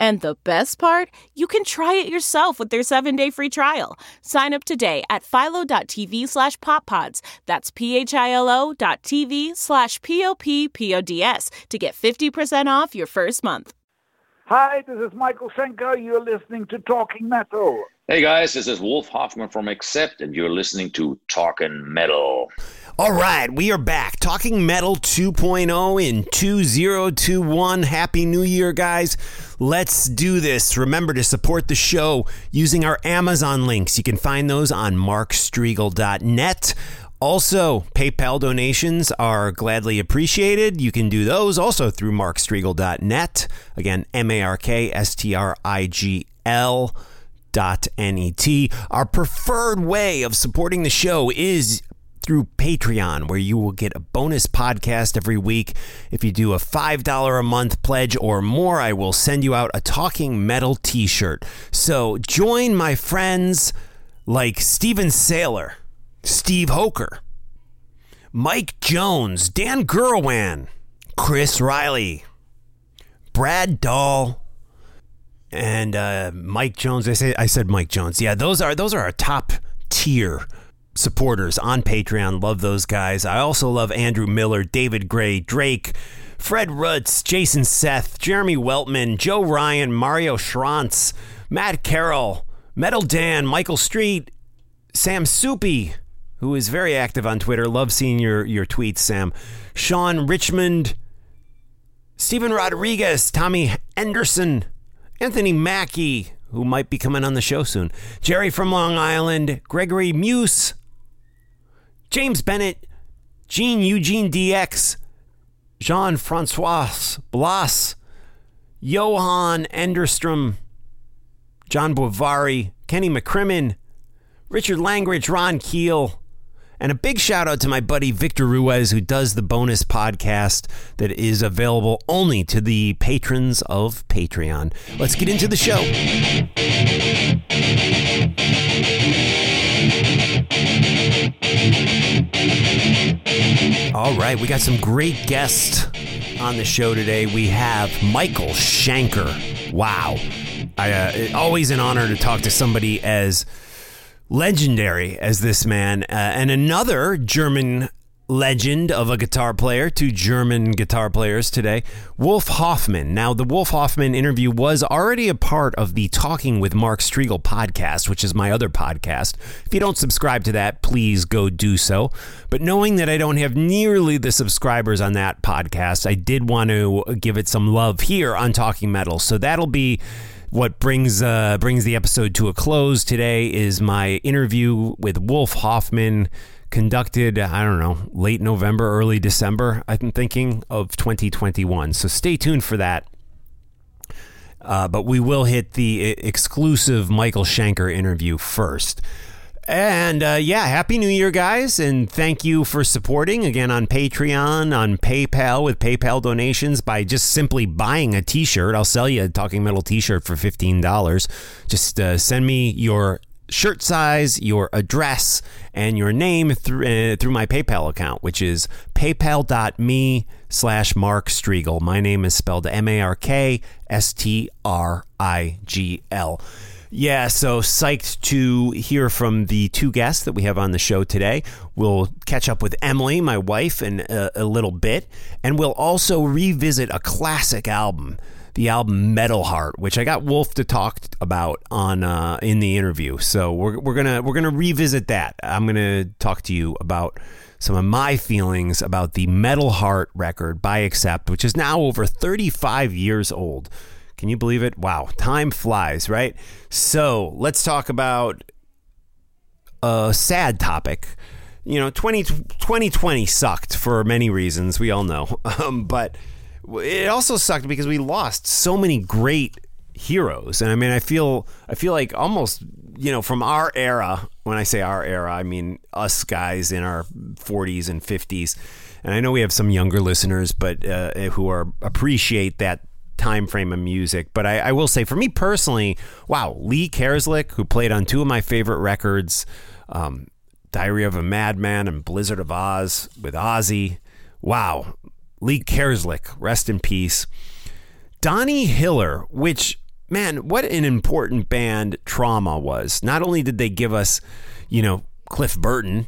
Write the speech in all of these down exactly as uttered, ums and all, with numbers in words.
And the best part? You can try it yourself with their seven-day free trial. Sign up today at philo.tv slash poppods. That's P-H-I-L-O dot TV slash P-O-P-P-O-D-S to get fifty percent off your first month. Hi, this is Michael Schenker. You're listening to Talking Metal. Hey, guys, this is Wolf Hoffmann from Accept, and you're listening to Talking Metal. All right, we are back. Talking Metal two point oh in two thousand twenty-one. Happy New Year, guys. Let's do this. Remember to support the show using our Amazon links. You can find those on mark strigl dot net. Also, PayPal donations are gladly appreciated. You can do those also through mark strigl dot net. Again, M-A-R-K-S-T-R-I-G-L dot N-E-T. Our preferred way of supporting the show is through Patreon, where you will get a bonus podcast every week. If you do a five dollars a month pledge or more, I will send you out a Talking Metal t-shirt. So join my friends like Steven Saylor, Steve Hoker, Mike Jones, Dan Gurwan, Chris Riley, Brad Dahl, and uh, Mike Jones. I say I said Mike Jones. Yeah, those are those are our top tier supporters on Patreon. Love those guys. I also love Andrew Miller, David Gray, Drake, Fred Rutz, Jason Seth, Jeremy Weltman, Joe Ryan, Mario Schrantz, Matt Carroll, Metal Dan, Michael Street, Sam Soupy, who is very active on Twitter. Love seeing your, your tweets, Sam. Sean Richmond, Steven Rodriguez, Tommy Anderson, Anthony Mackey, who might be coming on the show soon, Jerry from Long Island, Gregory Muse, James Bennett, Gene Eugene D X, Jean-Francois Blas, Johan Enderstrom, John Bovari, Kenny McCrimmon, Richard Langridge, Ron Keel, and a big shout out to my buddy Victor Ruiz, who does the bonus podcast that is available only to the patrons of Patreon. Let's get into the show. All right, we got some great guests on the show today. We have Michael Schenker. Wow. I, uh, always an honor to talk to somebody as legendary as this man, uh, and another German legend of a guitar player, two German guitar players today, Wolf Hoffmann. Now, the Wolf Hoffmann interview was already a part of the Talking with Mark Strigl podcast, which is my other podcast. If you don't subscribe to that, please go do so. But knowing that I don't have nearly the subscribers on that podcast, I did want to give it some love here on Talking Metal. So that'll be what brings uh, brings the episode to a close today. Is my interview with Wolf Hoffmann, conducted, I don't know, late November, early December, I'm thinking, of twenty twenty-one. So stay tuned for that. Uh, but we will hit the exclusive Michael Schenker interview first. And uh, yeah, Happy New Year, guys. And thank you for supporting, again, on Patreon, on PayPal, with PayPal donations, by just simply buying a t-shirt. I'll sell you a Talking Metal t-shirt for fifteen dollars. Just uh, send me your shirt size, your address, and your name through, uh, through my PayPal account, which is paypal.me slash Mark Strigl. My name is spelled M A R K S T R I G L. Yeah, so psyched to hear from the two guests that we have on the show today. We'll catch up with Emily, my wife, in a, a little bit, and we'll also revisit a classic album, the album Metal Heart, which I got Wolf to talk about on uh, in the interview. So we're we're gonna we're gonna revisit that. I'm gonna talk to you about some of my feelings about the Metal Heart record by Accept, which is now over thirty-five years old. Can you believe it? Wow, time flies, right? So let's talk about a sad topic. You know, twenty twenty sucked for many reasons. We all know. Um, but it also sucked because we lost so many great heroes. And I mean, I feel I feel like almost, you know, from our era, when I say our era, I mean us guys in our forties and fifties. And I know we have some younger listeners, but uh, who are appreciate that time frame of music, but I, I will say for me personally, wow, Lee Kerslake, who played on two of my favorite records, um, Diary of a Madman and Blizzard of Oz with Ozzy. Wow, Lee Kerslake, rest in peace. Donny Hillier, which, man, what an important band Trauma was. Not only did they give us, you know, Cliff Burton,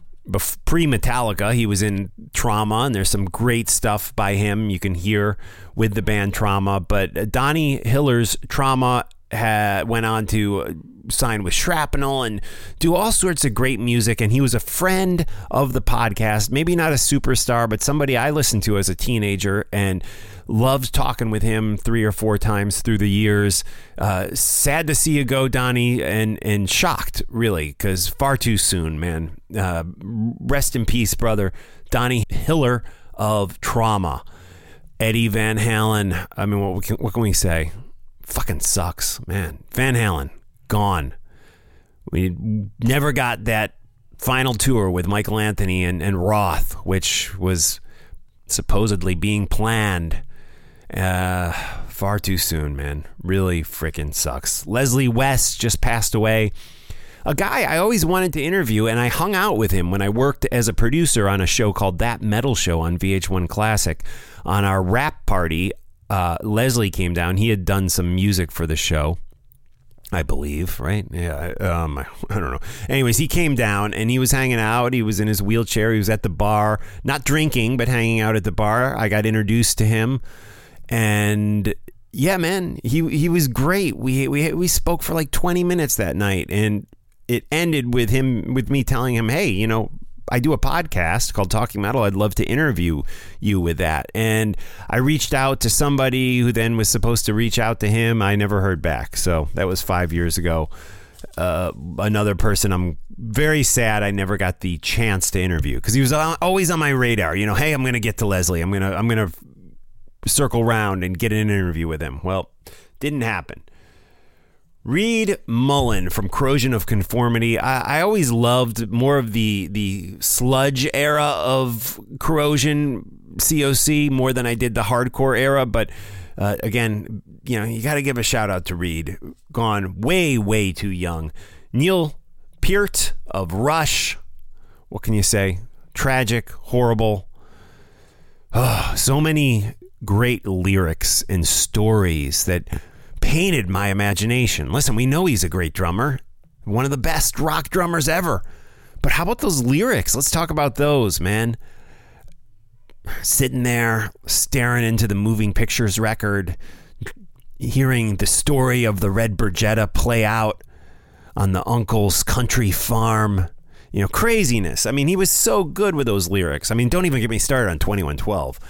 pre-Metallica, he was in Trauma, and there's some great stuff by him you can hear with the band Trauma. But Donny Hillier's Trauma ha- went on to sign with Shrapnel and do all sorts of great music, and he was a friend of the podcast. Maybe not a superstar, but somebody I listened to as a teenager and loved talking with him three or four times through the years. Uh, sad to see you go, Donny, and and shocked, really, because far too soon, man. Uh, rest in peace, brother. Donny Hillier of Trauma. Eddie Van Halen. I mean, what, we can, what can we say? Fucking sucks, man. Van Halen, gone. We never got that final tour with Michael Anthony and, and Roth, which was supposedly being planned. Uh, far too soon, man. Really freaking sucks. Leslie West just passed away. A guy I always wanted to interview, and I hung out with him when I worked as a producer on a show called That Metal Show on V H one Classic. On our rap party, uh, Leslie came down. He had done some music for the show, I believe, right? Yeah, um, I don't know. Anyways, he came down and he was hanging out. He was in his wheelchair. He was at the bar, not drinking, but hanging out at the bar. I got introduced to him. And yeah, man, he he was great. We we we spoke for like twenty minutes that night, and it ended with him with me telling him, "Hey, you know, I do a podcast called Talking Metal. I'd love to interview you with that." And I reached out to somebody who then was supposed to reach out to him. I never heard back. So that was five years ago. Uh, another person I'm very sad I never got the chance to interview, because he was always on my radar. You know, hey, I'm going to get to Leslie. I'm going to I'm going to. circle round and get an interview with him. Well, didn't happen. Reed Mullen from Corrosion of Conformity. I, I always loved more of the the sludge era of Corrosion, C O C, more than I did the hardcore era. But uh, again, you know, you got to give a shout out to Reed. Gone way, way too young. Neil Peart of Rush. What can you say? Tragic, horrible. Oh, so many great lyrics and stories that painted my imagination. Listen, we know he's a great drummer, one of the best rock drummers ever. But how about those lyrics? Let's talk about those, man. Sitting there, staring into the moving pictures record, hearing the story of the Red Beretta play out on the uncle's country farm. You know, craziness. I mean, he was so good with those lyrics. I mean, don't even get me started on twenty-one twelve.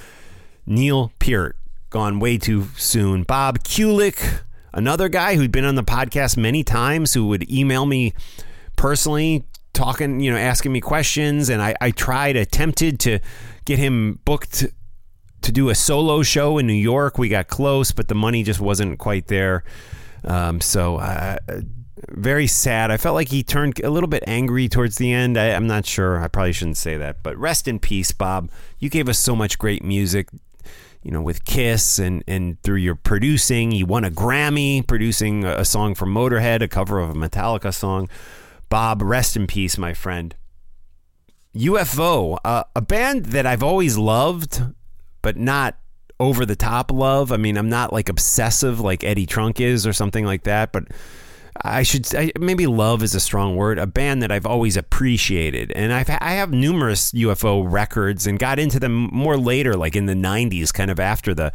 Neil Peart, gone way too soon. Bob Kulick, another guy who'd been on the podcast many times, who would email me personally, talking, you know, asking me questions. And I, I tried, attempted to get him booked to do a solo show in New York. We got close, but the money just wasn't quite there. Um, so I, very sad. I felt like he turned a little bit angry towards the end. I, I'm not sure. I probably shouldn't say that. But rest in peace, Bob. You gave us so much great music. You know, with Kiss and, and through your producing, you won a Grammy producing a song from Motorhead, a cover of a Metallica song. Bob, rest in peace, my friend. U F O, uh, a band that I've always loved but not over the top love. I mean, I'm not like obsessive like Eddie Trunk is or something like that, but I should I, maybe love is a strong word. A band that I've always appreciated, and I've I have numerous U F O records and got into them more later, like in the nineties, kind of after the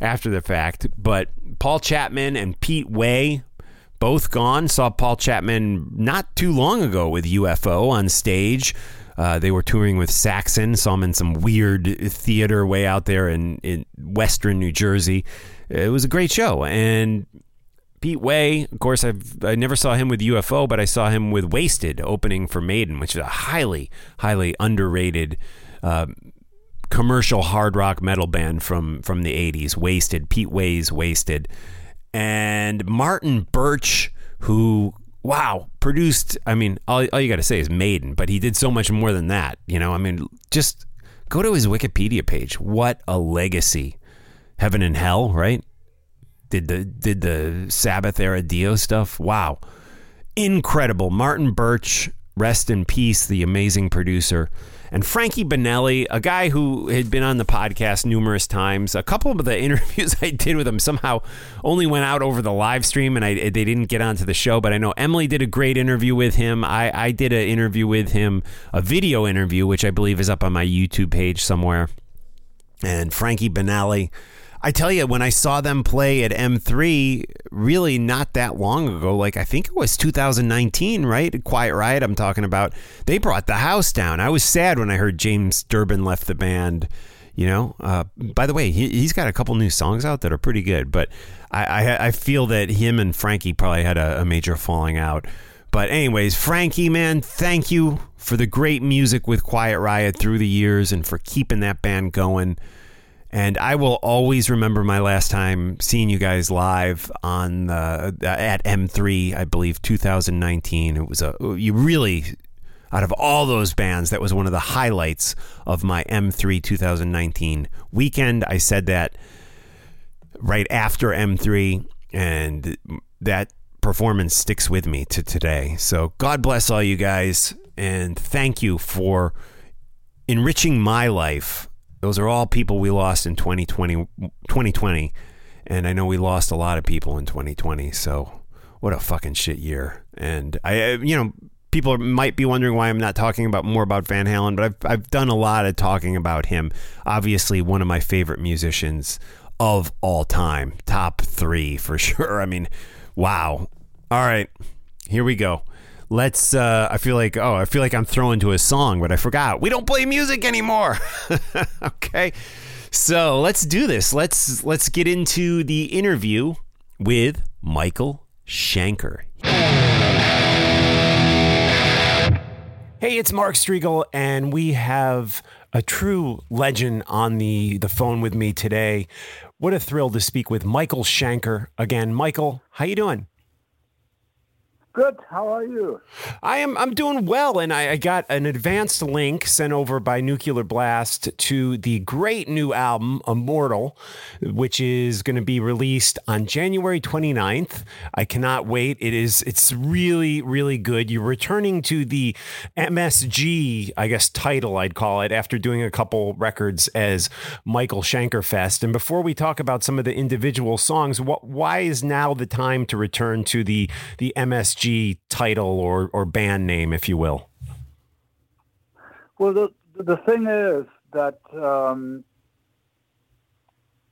after the fact. But Paul Chapman and Pete Way, both gone. Saw Paul Chapman not too long ago with U F O on stage. Uh, they were touring with Saxon. Saw him in some weird theater way out there in, in western New Jersey. It was a great show. And Pete Way, of course, I've, I never saw him with U F O, but I saw him with Waysted opening for Maiden, which is a highly, highly underrated uh, commercial hard rock metal band from, from the eighties. Waysted, Pete Way's Waysted. And Martin Birch, who, wow, produced, I mean, all, all you got to say is Maiden, but he did so much more than that. You know, I mean, just go to his Wikipedia page. What a legacy. Heaven and Hell, right? Did the did the Sabbath era Dio stuff? Wow, incredible! Martin Birch, rest in peace, the amazing producer, and Frankie Banali, a guy who had been on the podcast numerous times. A couple of the interviews I did with him somehow only went out over the live stream, and I they didn't get onto the show. But I know Emily did a great interview with him. I I did an interview with him, a video interview, which I believe is up on my YouTube page somewhere. And Frankie Banali, I tell you, when I saw them play at M three, really not that long ago, like I think it was two thousand nineteen, right? Quiet Riot I'm talking about. They brought the house down. I was sad when I heard James Durbin left the band, you know. Uh, by the way, he, he's got a couple new songs out that are pretty good, but I, I, I feel that him and Frankie probably had a, a major falling out. But anyways, Frankie, man, thank you for the great music with Quiet Riot through the years and for keeping that band going. And I will always remember my last time seeing you guys live on uh, at M three, I believe, two thousand nineteen. It was a you really, out of all those bands, that was one of the highlights of my M three two thousand nineteen weekend. I said that right after M three, and that performance sticks with me to today. So God bless all you guys, and thank you for enriching my life. Those are all people we lost in twenty twenty, twenty twenty, and I know we lost a lot of people in twenty twenty, so what a fucking shit year. And I, you know, people might be wondering why I'm not talking about more about Van Halen, but I've I've done a lot of talking about him. Obviously, one of my favorite musicians of all time, top three for sure. I mean, wow. All right, here we go. Let's, uh, I feel like, oh, I feel like I'm throwing to a song, but I forgot. We don't play music anymore. Okay. So let's do this. Let's, let's get into the interview with Michael Schenker. Hey, it's Mark Strigl, and we have a true legend on the, the phone with me today. What a thrill to speak with Michael Schenker. Again, Michael, how you doing? Good. How are you? I am. I'm doing well, and I, I got an advanced link sent over by Nuclear Blast to the great new album, Immortal, which is going to be released on January twenty-ninth. I cannot wait. It is. It's really, really good. You're returning to the M S G, I guess, title, I'd call it, after doing a couple records as Michael Schenker Fest. And before we talk about some of the individual songs, what, why is now the time to return to the, the M S G title or, or band name, if you will? Well, the the thing is that um,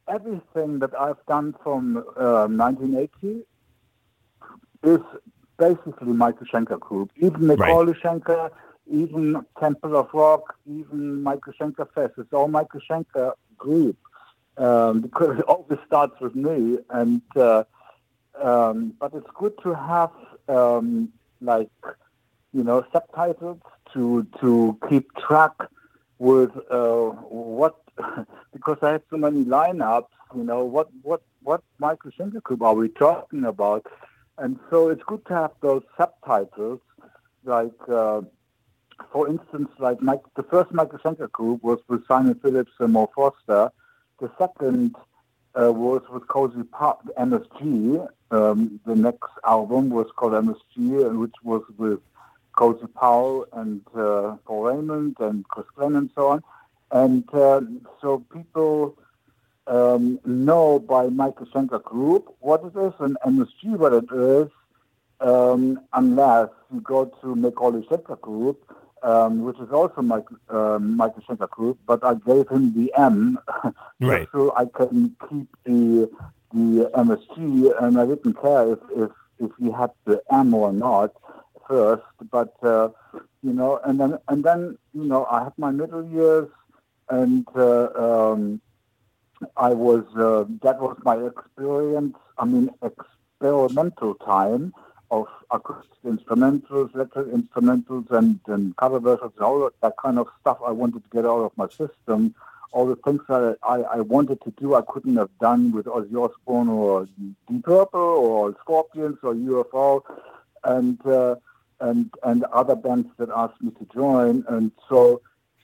everything that I've done from uh, nineteen eighty is basically Michael Schenker Group. Even Macaulay right. Schenker, even Temple of Rock, even Michael Schenker Fest, it's all Michael Schenker Group. Um, because it always starts with me. And uh, um, but it's good to have Um, like, you know, subtitles to to keep track with uh, what, because I had so many lineups, you know, what what, what Michael Schenker Group are we talking about? And so it's good to have those subtitles. Like, uh, for instance, like Mike, the first Michael Schenker Group was with Simon Phillips and Mo Foster. The second Uh, was with Cozy Pop, M S G. Um, the next album was called M S G, which was with Cozy Powell and uh, Paul Raymond and Chris Glenn and so on. And uh, so people um, know by Michael Schenker Group what it is and M S G what it is, um, unless you go to Macaulay Schenker Group, um, which is also Mike, uh, Michael Schenker Group, but I gave him the M, right. So I can keep the the M S G, and I didn't care if, if, if he had the M or not first, but, uh, you know, and then, and then, you know, I had my middle years, and uh, um, I was, uh, that was my experience, I mean, experimental time of acoustic instrumentals, electric instrumentals, and, and cover versions, and all that kind of stuff I wanted to get out of my system. All the things that I, I wanted to do, I couldn't have done with Ozzy Osbourne or Deep Purple or Scorpions or U F O and uh, and and other bands that asked me to join. And so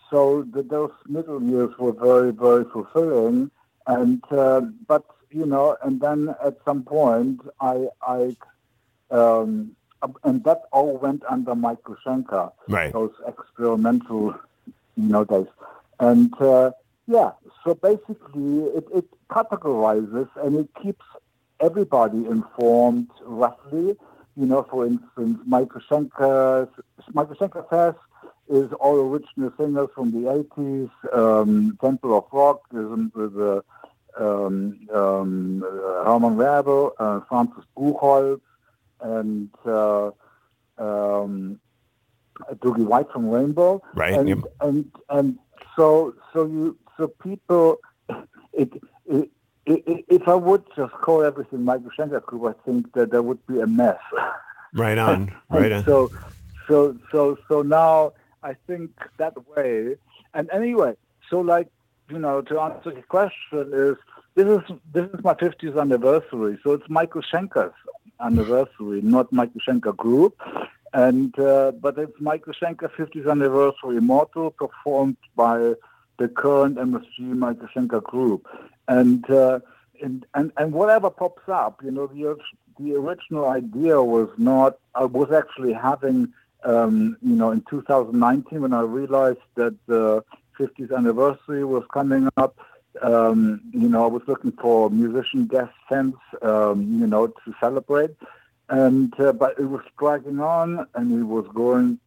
so the, those middle years were very, very fulfilling. And uh, but you know, and then at some point, I I um, and that all went under Michael Schenker, right. Those experimental, you know, days, and. Uh, Yeah, so basically it, it categorizes and it keeps everybody informed roughly. You know, for instance, Michael Schenker, Michael Schenker Fest is all original singers from the eighties. Um, Temple of Rock is with uh, um, um, Hermann Werber, uh, Francis Buchholz, and uh, um, Dougie White from Rainbow. Right. And, yep. and, and so so you... So people, it, it, it, if I would just call everything Michael Schenker Group, I think that there would be a mess. Right on, right on. So, so, so, so now I think that way. And anyway, so like you know, to answer the question is this is this is my fiftieth anniversary, so it's Michael Schenker's anniversary, not Michael Schenker Group. And uh, but it's Michael Schenker fiftieth anniversary Immortal performed by. The current M S G Michael Schenker Group, and, uh, and and and whatever pops up, you know, the the original idea was not. I was actually having, um, you know, in two thousand nineteen when I realized that the fiftieth anniversary was coming up. Um, you know, I was looking for musician guest fans, um, you know, to celebrate, and uh, but it was dragging on, and it was going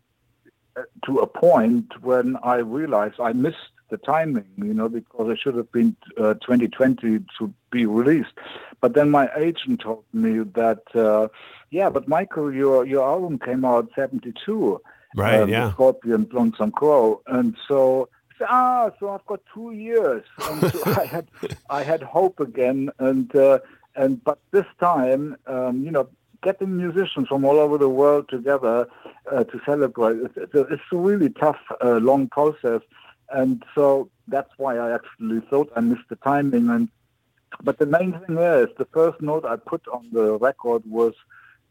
to a point when I realized I missed. The timing, you know, because it should have been uh, twenty twenty to be released. But then my agent told me that, uh, yeah, but Michael, your your album came out seventy-two, right? Um, yeah, Scorpion, Lonesome Crow, and so ah, so I've got two years, and so I had I had hope again, and uh, and but this time, um, you know. Getting musicians from all over the world together uh, to celebrate, it's, it's a really tough, uh, long process. And so that's why I actually thought I missed the timing. And But the main thing is, the first note I put on the record was,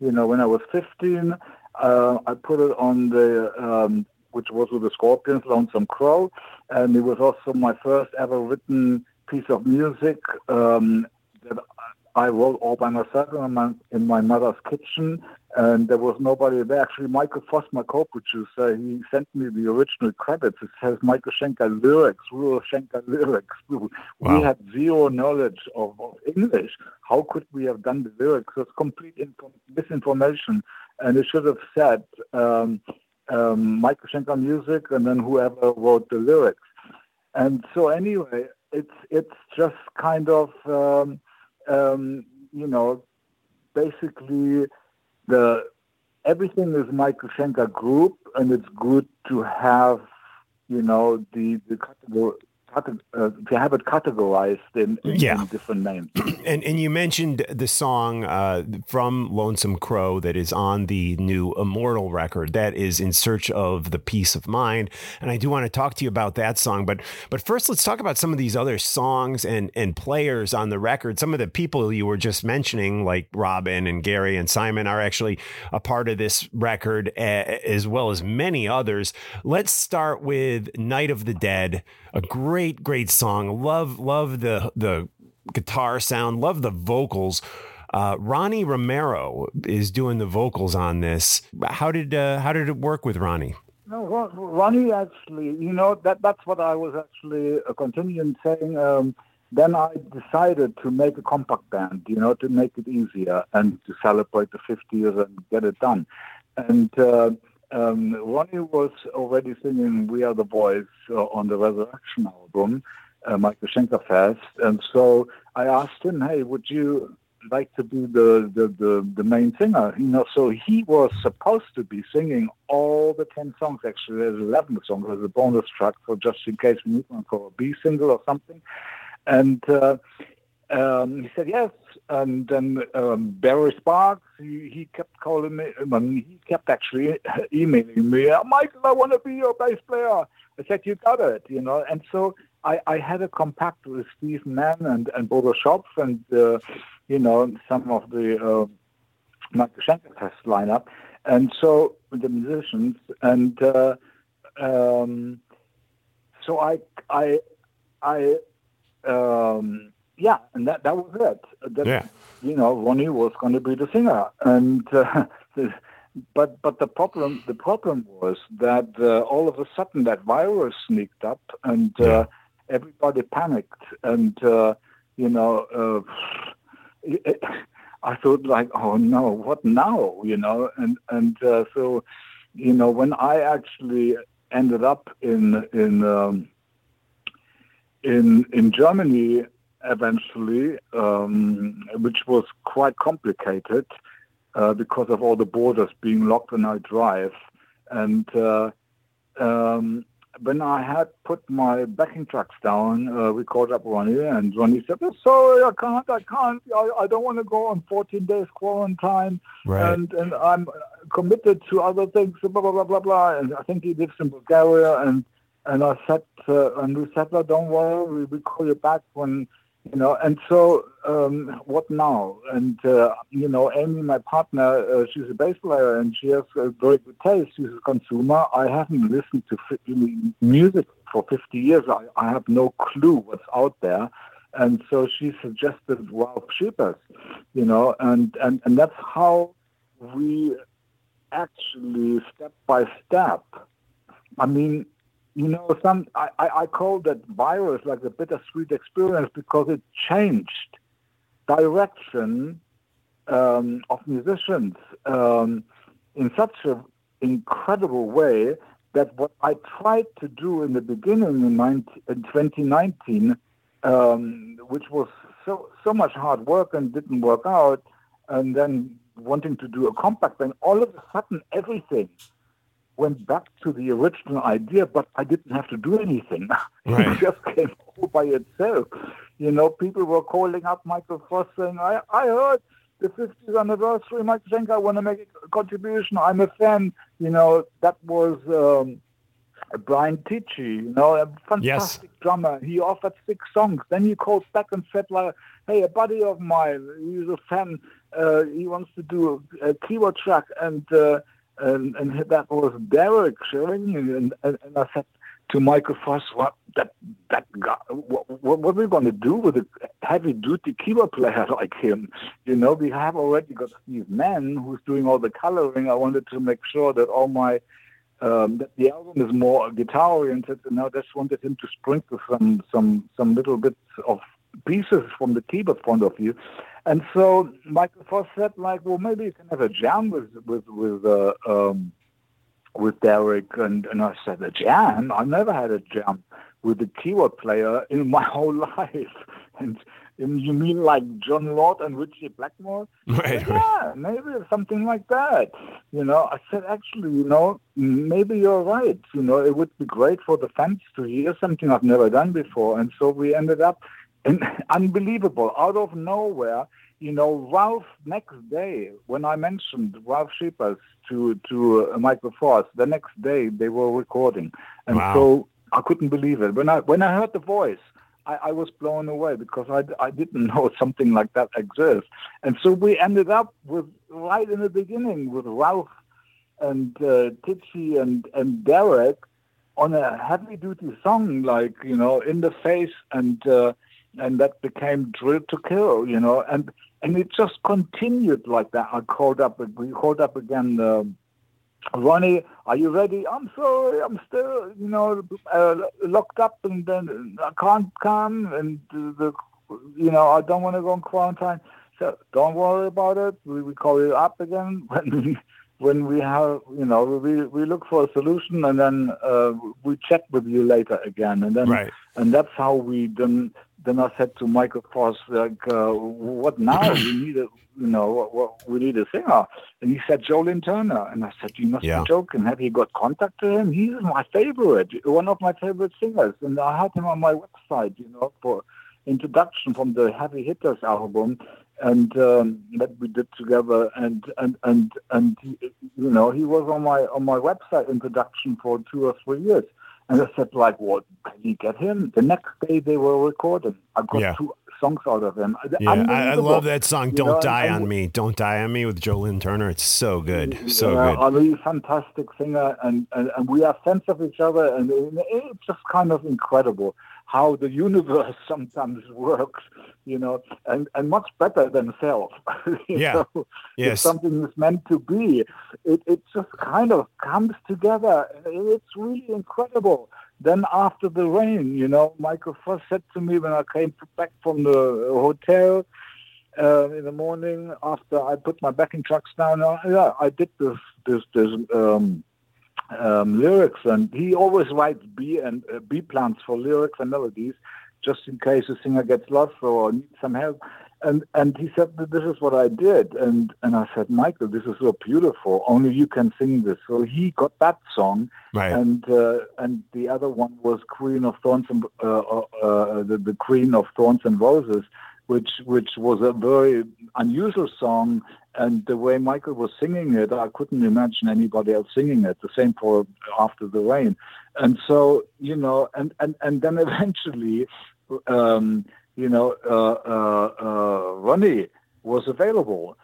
you know, when I was fifteen, uh, I put it on the, um, which was with the Scorpions, Lonesome Crow. And it was also my first ever written piece of music um, that I wrote all by myself in my, in my mother's kitchen, and there was nobody there. Actually, Michael Foss, my co-producer, he sent me the original credits. It says Michael Schenker lyrics, Rural Schenker lyrics. Wow. We had zero knowledge of, of English. How could we have done the lyrics? It's complete misinformation, and it should have said um, um, Michael Schenker music, and then whoever wrote the lyrics. And so anyway, it's it's just kind of. Um, Um, you know, basically, the everything is Michael Schenker Group, and it's good to have, you know, the the category uh, to have it categorized in, in, yeah. in different names. And and you mentioned the song uh, from Lonesome Crow that is on the new Immortal record that is In Search of the Peace of Mind. And I do want to talk to you about that song, but, but first let's talk about some of these other songs and, and players on the record. Some of the people you were just mentioning, like Robin and Gary and Simon, are actually a part of this record as well as many others. Let's start with Night of the Dead, a great Great song. Love, love the the guitar sound. Love the vocals. Uh, Ronnie Romero is doing the vocals on this. How did uh, how did it work with Ronnie? No, well, Ronnie, actually, you know, that that's what I was actually uh, continuing saying. Um, then I decided to make a compact band, you know, to make it easier and to celebrate the fiftieth and get it done. And uh, um, Ronnie was already singing We Are the Boys uh, on the Resurrection album, uh, Michael Schenker Fest. And so I asked him, hey, would you like to be the, the, the, the main singer? You know, so he was supposed to be singing all the ten songs. Actually, there's eleven songs as a bonus track, for just in case we need one for a B single or something. And uh, um, he said yes, and then um, Barry Sparks, he, he kept calling me, I mean, he kept actually emailing me, Michael, I want to be your bass player. I said, you got it, you know. And so I, I had a compact with Steve Mann and, and Bodo Schopf and, uh, you know, some of the uh, Michael Schenker Fest lineup. And so the musicians, and uh, um, so I, I, I, Um, yeah, and that, that was it. That, yeah. You know, Ronnie was going to be the singer, and uh, but but the problem the problem was that uh, all of a sudden that virus sneaked up, and uh, yeah. everybody panicked, and uh, you know, uh, it, it, I thought like, oh no, what now? You know, and and uh, so, you know, when I actually ended up in in. Um, In in Germany, eventually, um, which was quite complicated uh, because of all the borders being locked when I drive. And uh, um, when I had put my backing tracks down, uh, we called up Ronnie, and Ronnie said, oh, sorry, I can't, I can't, I, I don't want to go on fourteen days quarantine, right. and, and I'm committed to other things, blah, blah, blah, blah, blah. And I think he lives in Bulgaria, and And I said, uh, and we said, oh, don't worry, we'll call you back when, you know, and so um, what now? And, uh, you know, Amy, my partner, uh, she's a bass player and she has a very good taste. She's a consumer. I haven't listened to f- music for fifty years. I, I have no clue what's out there. And so she suggested Ralph Shippers, you know, and, and, and that's how we actually step by step. I mean, You know, some I, I call that virus like the bittersweet experience because it changed direction um, of musicians um, in such an incredible way that what I tried to do in the beginning in, nineteen, in twenty nineteen, um, which was so so much hard work and didn't work out, and then wanting to do a compact band, all of a sudden everything went back to the original idea, but I didn't have to do anything. Right. It just came all by itself. You know, people were calling up Michael Frost saying, I, I heard the fiftieth anniversary, Michael Schenker, I want to make a contribution. I'm a fan. You know, that was um, Brian Tichy, you know, a fantastic yes. drummer. He offered six songs. Then he called back and said, like, hey, a buddy of mine, he's a fan. Uh, he wants to do a, a keyboard track and... Uh, And, and that was Derek Sherinian, and, and, and I said to Michael Frost, "What that that guy? What, what, what are we going to do with a heavy-duty keyboard player like him? You know, we have already got Steve Mann who's doing all the coloring. I wanted to make sure that all my um, that the album is more guitar-oriented, and I just wanted him to sprinkle some some some little bits of pieces from the keyboard point of view." And so Michael Frost said, like, well, maybe you can have a jam with with with uh, um, with Derek. And, and I said, a jam? I never had a jam with a keyboard player in my whole life. And, and you mean like John Lord and Richie Blackmore? Right, yeah, right. Maybe something like that. You know, I said, actually, you know, maybe you're right. You know, it would be great for the fans to hear something I've never done before. And so we ended up. And unbelievable, out of nowhere, you know, Ralph, next day, when I mentioned Ralph Shippers to, to uh, Michael Frost, the next day they were recording. And wow. So I couldn't believe it. When I when I heard the voice, I, I was blown away because I, I didn't know something like that exists. And so we ended up with, right in the beginning, with Ralph and uh, Tichy and, and Derek on a heavy-duty song, like, you know, In the Face and... Uh, And that became Drill to Kill, you know, and, and it just continued like that. I called up, we called up again uh, Ronnie, are you ready? I'm sorry, I'm still, you know, uh, locked up and then I can't come and, the, you know, I don't want to go on quarantine. So don't worry about it. We, we call you up again when we, when we have, you know, we we look for a solution and then uh, we check with you later again. And then, right. And that's how we then, then I said to Michael Cross, like, uh, what now? we need a, you know, what, we need a singer. And he said, Jolene Turner. And I said, you must yeah. be joking. Have you got contact to him? He's my favorite, one of my favorite singers. And I had him on my website, you know, for introduction from the Heavy Hitters album. And um, that we did together, and and and and you know, he was on my on my website introduction for two or three years, and I said, like, what can you get him? The next day they were recording. I got yeah. two songs out of him. Yeah, I, I love that song. Don't you know, die and, on me, don't die on me with Jolene Turner. It's so good, so yeah, good. I'm a fantastic singer, and, and and we are fans of each other, and it's just kind of incredible how the universe sometimes works, you know, and, and much better than self. Yeah. So yes. If something is meant to be, it, it just kind of comes together. It's really incredible. Then after the rain, you know, Michael first said to me when I came back from the hotel uh, in the morning after I put my backing tracks down, uh, yeah, I did this, this, this, um, Um, lyrics, and he always writes B and uh, B plans for lyrics and melodies, just in case the singer gets lost or needs some help. And and he said, "This is what I did," and and I said, "Michael, this is so beautiful. Only you can sing this." So he got that song, right. and uh, and the other one was "Queen of Thorns and uh, uh, the, the Queen of Thorns and Roses," which which was a very unusual song. And the way Michael was singing it, I couldn't imagine anybody else singing it. The same for After the Rain. And so, you know, and, and, and then eventually, um, you know, uh, uh, uh, Ronnie was available.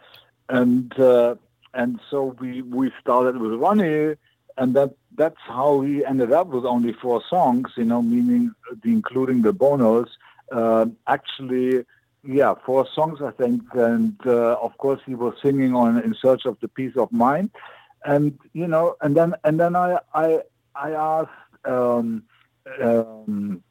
And uh, and so we, we started with Ronnie, and that that's how we ended up with only four songs, you know, meaning the, including the bonus. Uh, actually... Yeah, four songs, I think. And, uh, of course, he was singing on In Search of the Peace of Mind. And, you know, and then and then I I, I asked um, um,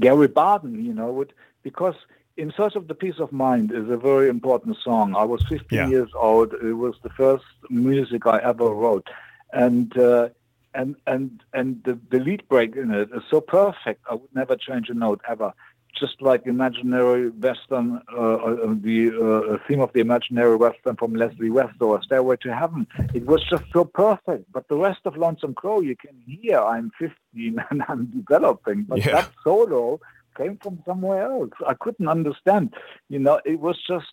Gary Barden, you know, would, because In Search of the Peace of Mind is a very important song. I was fifteen yeah. years old. It was the first music I ever wrote. And uh, and and, and the, the lead break in it is so perfect. I would never change a note, ever. Just like imaginary Western, uh, the uh, theme of the imaginary Western from Leslie West or Stairway to Heaven. It was just so perfect. But the rest of Lonesome Crow, you can hear I'm fifteen and I'm developing. But yeah. that solo came from somewhere else. I couldn't understand. You know, it was just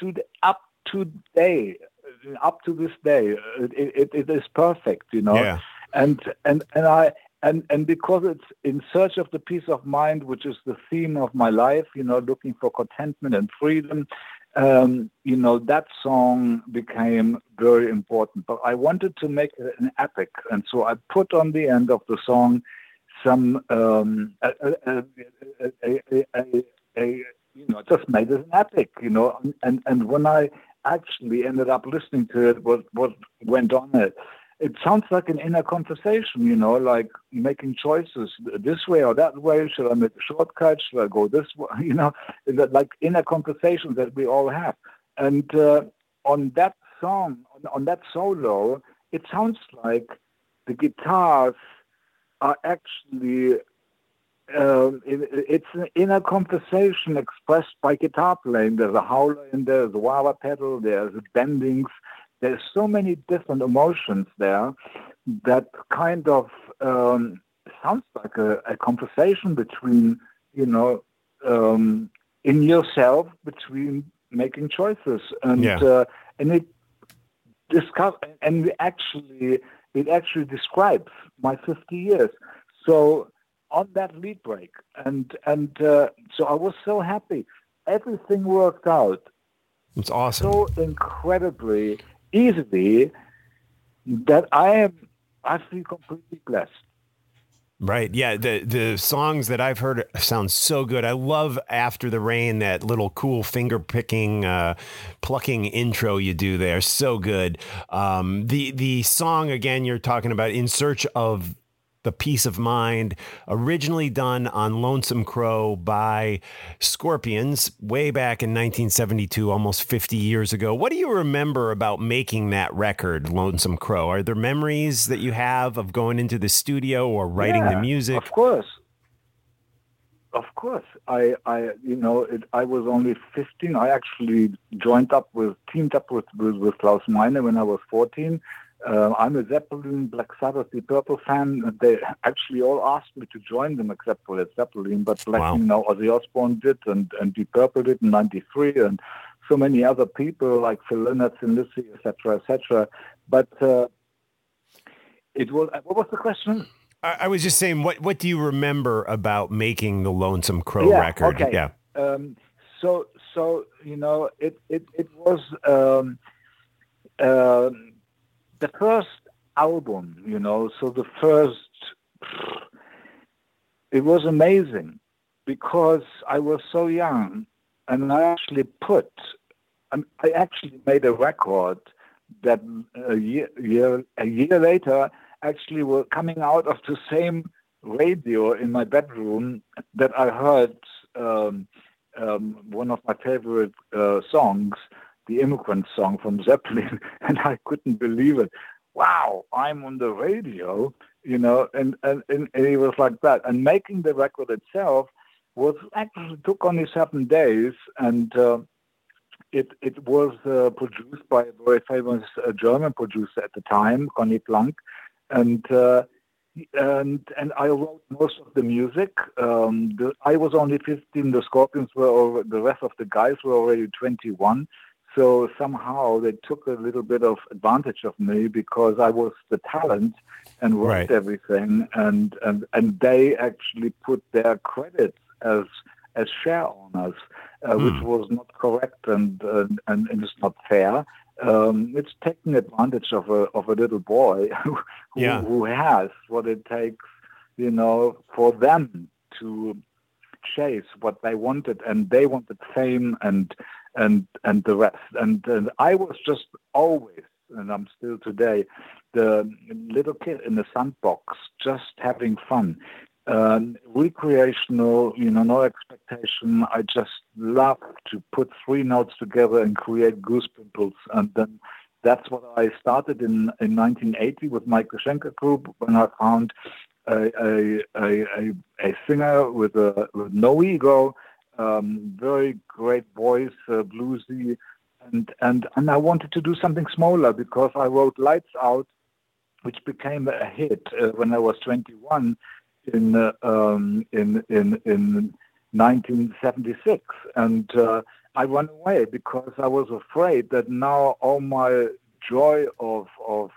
to the, up to day, up to this day. It, it, it is perfect, you know. Yeah. And and and I. And and because it's In Search of the Peace of Mind, which is the theme of my life, you know, looking for contentment and freedom, um, you know, that song became very important. But I wanted to make it an epic. And so I put on the end of the song some, um, a, a, a, a, a, a, you know, just made it an epic, you know. And, and when I actually ended up listening to it, what, what went on it, it sounds like an inner conversation, you know, like making choices this way or that way. Should I make a shortcut? Should I go this way? You know, like inner conversations that we all have. And uh, on that song, on that solo, it sounds like the guitars are actually, uh, it, it's an inner conversation expressed by guitar playing. There's a howler in there, there's a wah-wah pedal, there's bendings. There's so many different emotions there that kind of um, sounds like a, a conversation between, you know, um, in yourself, between making choices, and yeah. uh, and it discuss and it actually it actually describes my fifty years. So on that lead break, and and uh, so I was so happy. Everything worked out. It's awesome. So incredibly. Easily, that I am, I feel completely blessed. Right. Yeah. The the songs that I've heard sound so good. I love After the Rain, that little cool finger picking, uh, plucking intro you do there. So good. Um, the the song, again, you're talking about, In Search of the Peace of Mind, originally done on Lonesome Crow by Scorpions way back in nineteen seventy-two, almost fifty years ago. What do you remember about making that record, Lonesome Crow? Are there memories that you have of going into the studio or writing yeah, the music? Of course. Of course. I, I you know, it, I was only fifteen. I actually joined up with, teamed up with, with, with Klaus Meine when I was fourteen. Uh, I'm a Zeppelin, Black Sabbath, Deep Purple fan. They actually all asked me to join them except for Led Zeppelin, but like, wow. you know, Ozzy Osbourne did, and, and Deep Purple did in ninety-three, and so many other people like Phil Lynott and Lissy, et cetera, et cetera. But uh, it was, what was the question? I, I was just saying, what, what do you remember about making the Lonesome Crow yeah, record? Okay. Yeah. Um, so, so, you know, it, it, it was, um, uh, the first album, you know, so the first, it was amazing because I was so young, and I actually put, I actually made a record that a year, year, a year later actually were coming out of the same radio in my bedroom that I heard um, um, one of my favorite uh, songs, the Immigrant Song from Zeppelin, and I couldn't believe it. Wow, I'm on the radio, you know, and, and, and it was like that. And making the record itself was actually took only seven days, and uh, it it was uh, produced by a very famous uh, German producer at the time, Conny Plank, and uh, and and I wrote most of the music. Um, the, I was only fifteen. The Scorpions were, over, the rest of the guys were already twenty-one. So somehow they took a little bit of advantage of me because I was the talent and wrote right. everything, and, and and they actually put their credits as as share owners, uh, hmm. which was not correct, and uh, and, and it's not fair. Um, it's taking advantage of a of a little boy who, yeah. who has what it takes, you know, for them to chase what they wanted, and they wanted fame and. and and the rest and, and I was just always, and I'm still today, the little kid in the sandbox, just having fun, um, recreational, you know, no expectation. I just love to put three notes together and create goose pimples, and then that's what I started in, in nineteen eighty with Michael Schenker Group, when I found a a, a, a, a singer with, a, with no ego, Um, very great voice, uh, bluesy, and, and and I wanted to do something smaller because I wrote Lights Out, which became a hit uh, when I was twenty-one in uh, um, in in in nineteen seventy-six, and uh, I ran away because I was afraid that now all my joy of of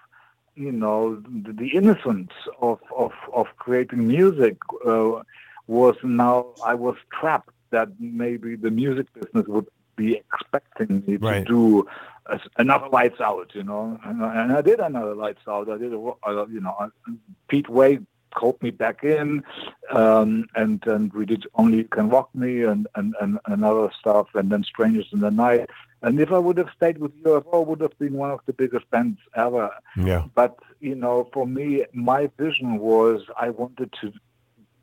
you know the, the innocence of of of creating music uh, was now I was trapped. That maybe the music business would be expecting me right. to do a, another Lights Out, you know. And, and I did another Lights Out. I did, a, uh, you know, Pete Way called me back in, um, and and we did Only You Can Rock Me and, and, and, and other stuff, and then Strangers in the Night. And if I would have stayed with U F O, I would have been one of the biggest bands ever. Yeah. But, you know, for me, my vision was I wanted to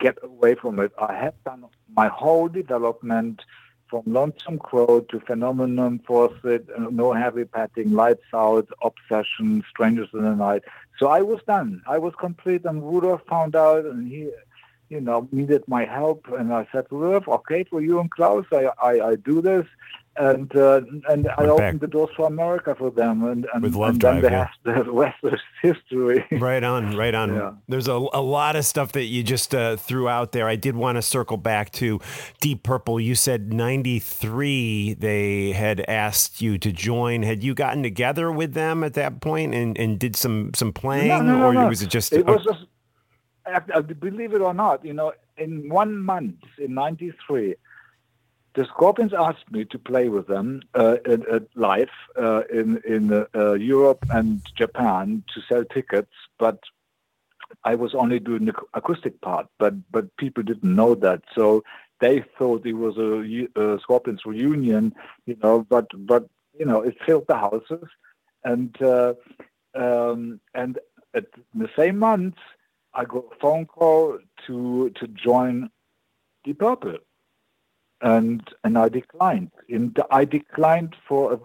get away from it. I have done my whole development from Lonesome Crow to Phenomenon, Forsyth, No Heavy Patting, Lights Out, Obsession, Strangers in the Night. So I was done. I was complete, and Rudolf found out, and he, you know, needed my help. And I said, Rudolf, okay, for you and Klaus, I, I, I do this. And uh, and We're I opened back. the doors for America for them, and, and, With love and drive, then the, yeah. the rest of history. Right on, right on. Yeah. There's a, a lot of stuff that you just uh, threw out there. I did want to circle back to Deep Purple. You said ninety-three they had asked you to join. Had you gotten together with them at that point and, and did some, some playing? No, no, no, or no. was it just... It was just, I believe it or not, you know, in one month, in ninety-three... the Scorpions asked me to play with them uh, in, in live uh, in in uh, Europe and Japan to sell tickets, but I was only doing the acoustic part, but but people didn't know that, so they thought it was a, a Scorpions reunion, you know. But but you know, it filled the houses, and uh, um, and at the same month, I got a phone call to to join Deep Purple, and and I declined. And I declined for a,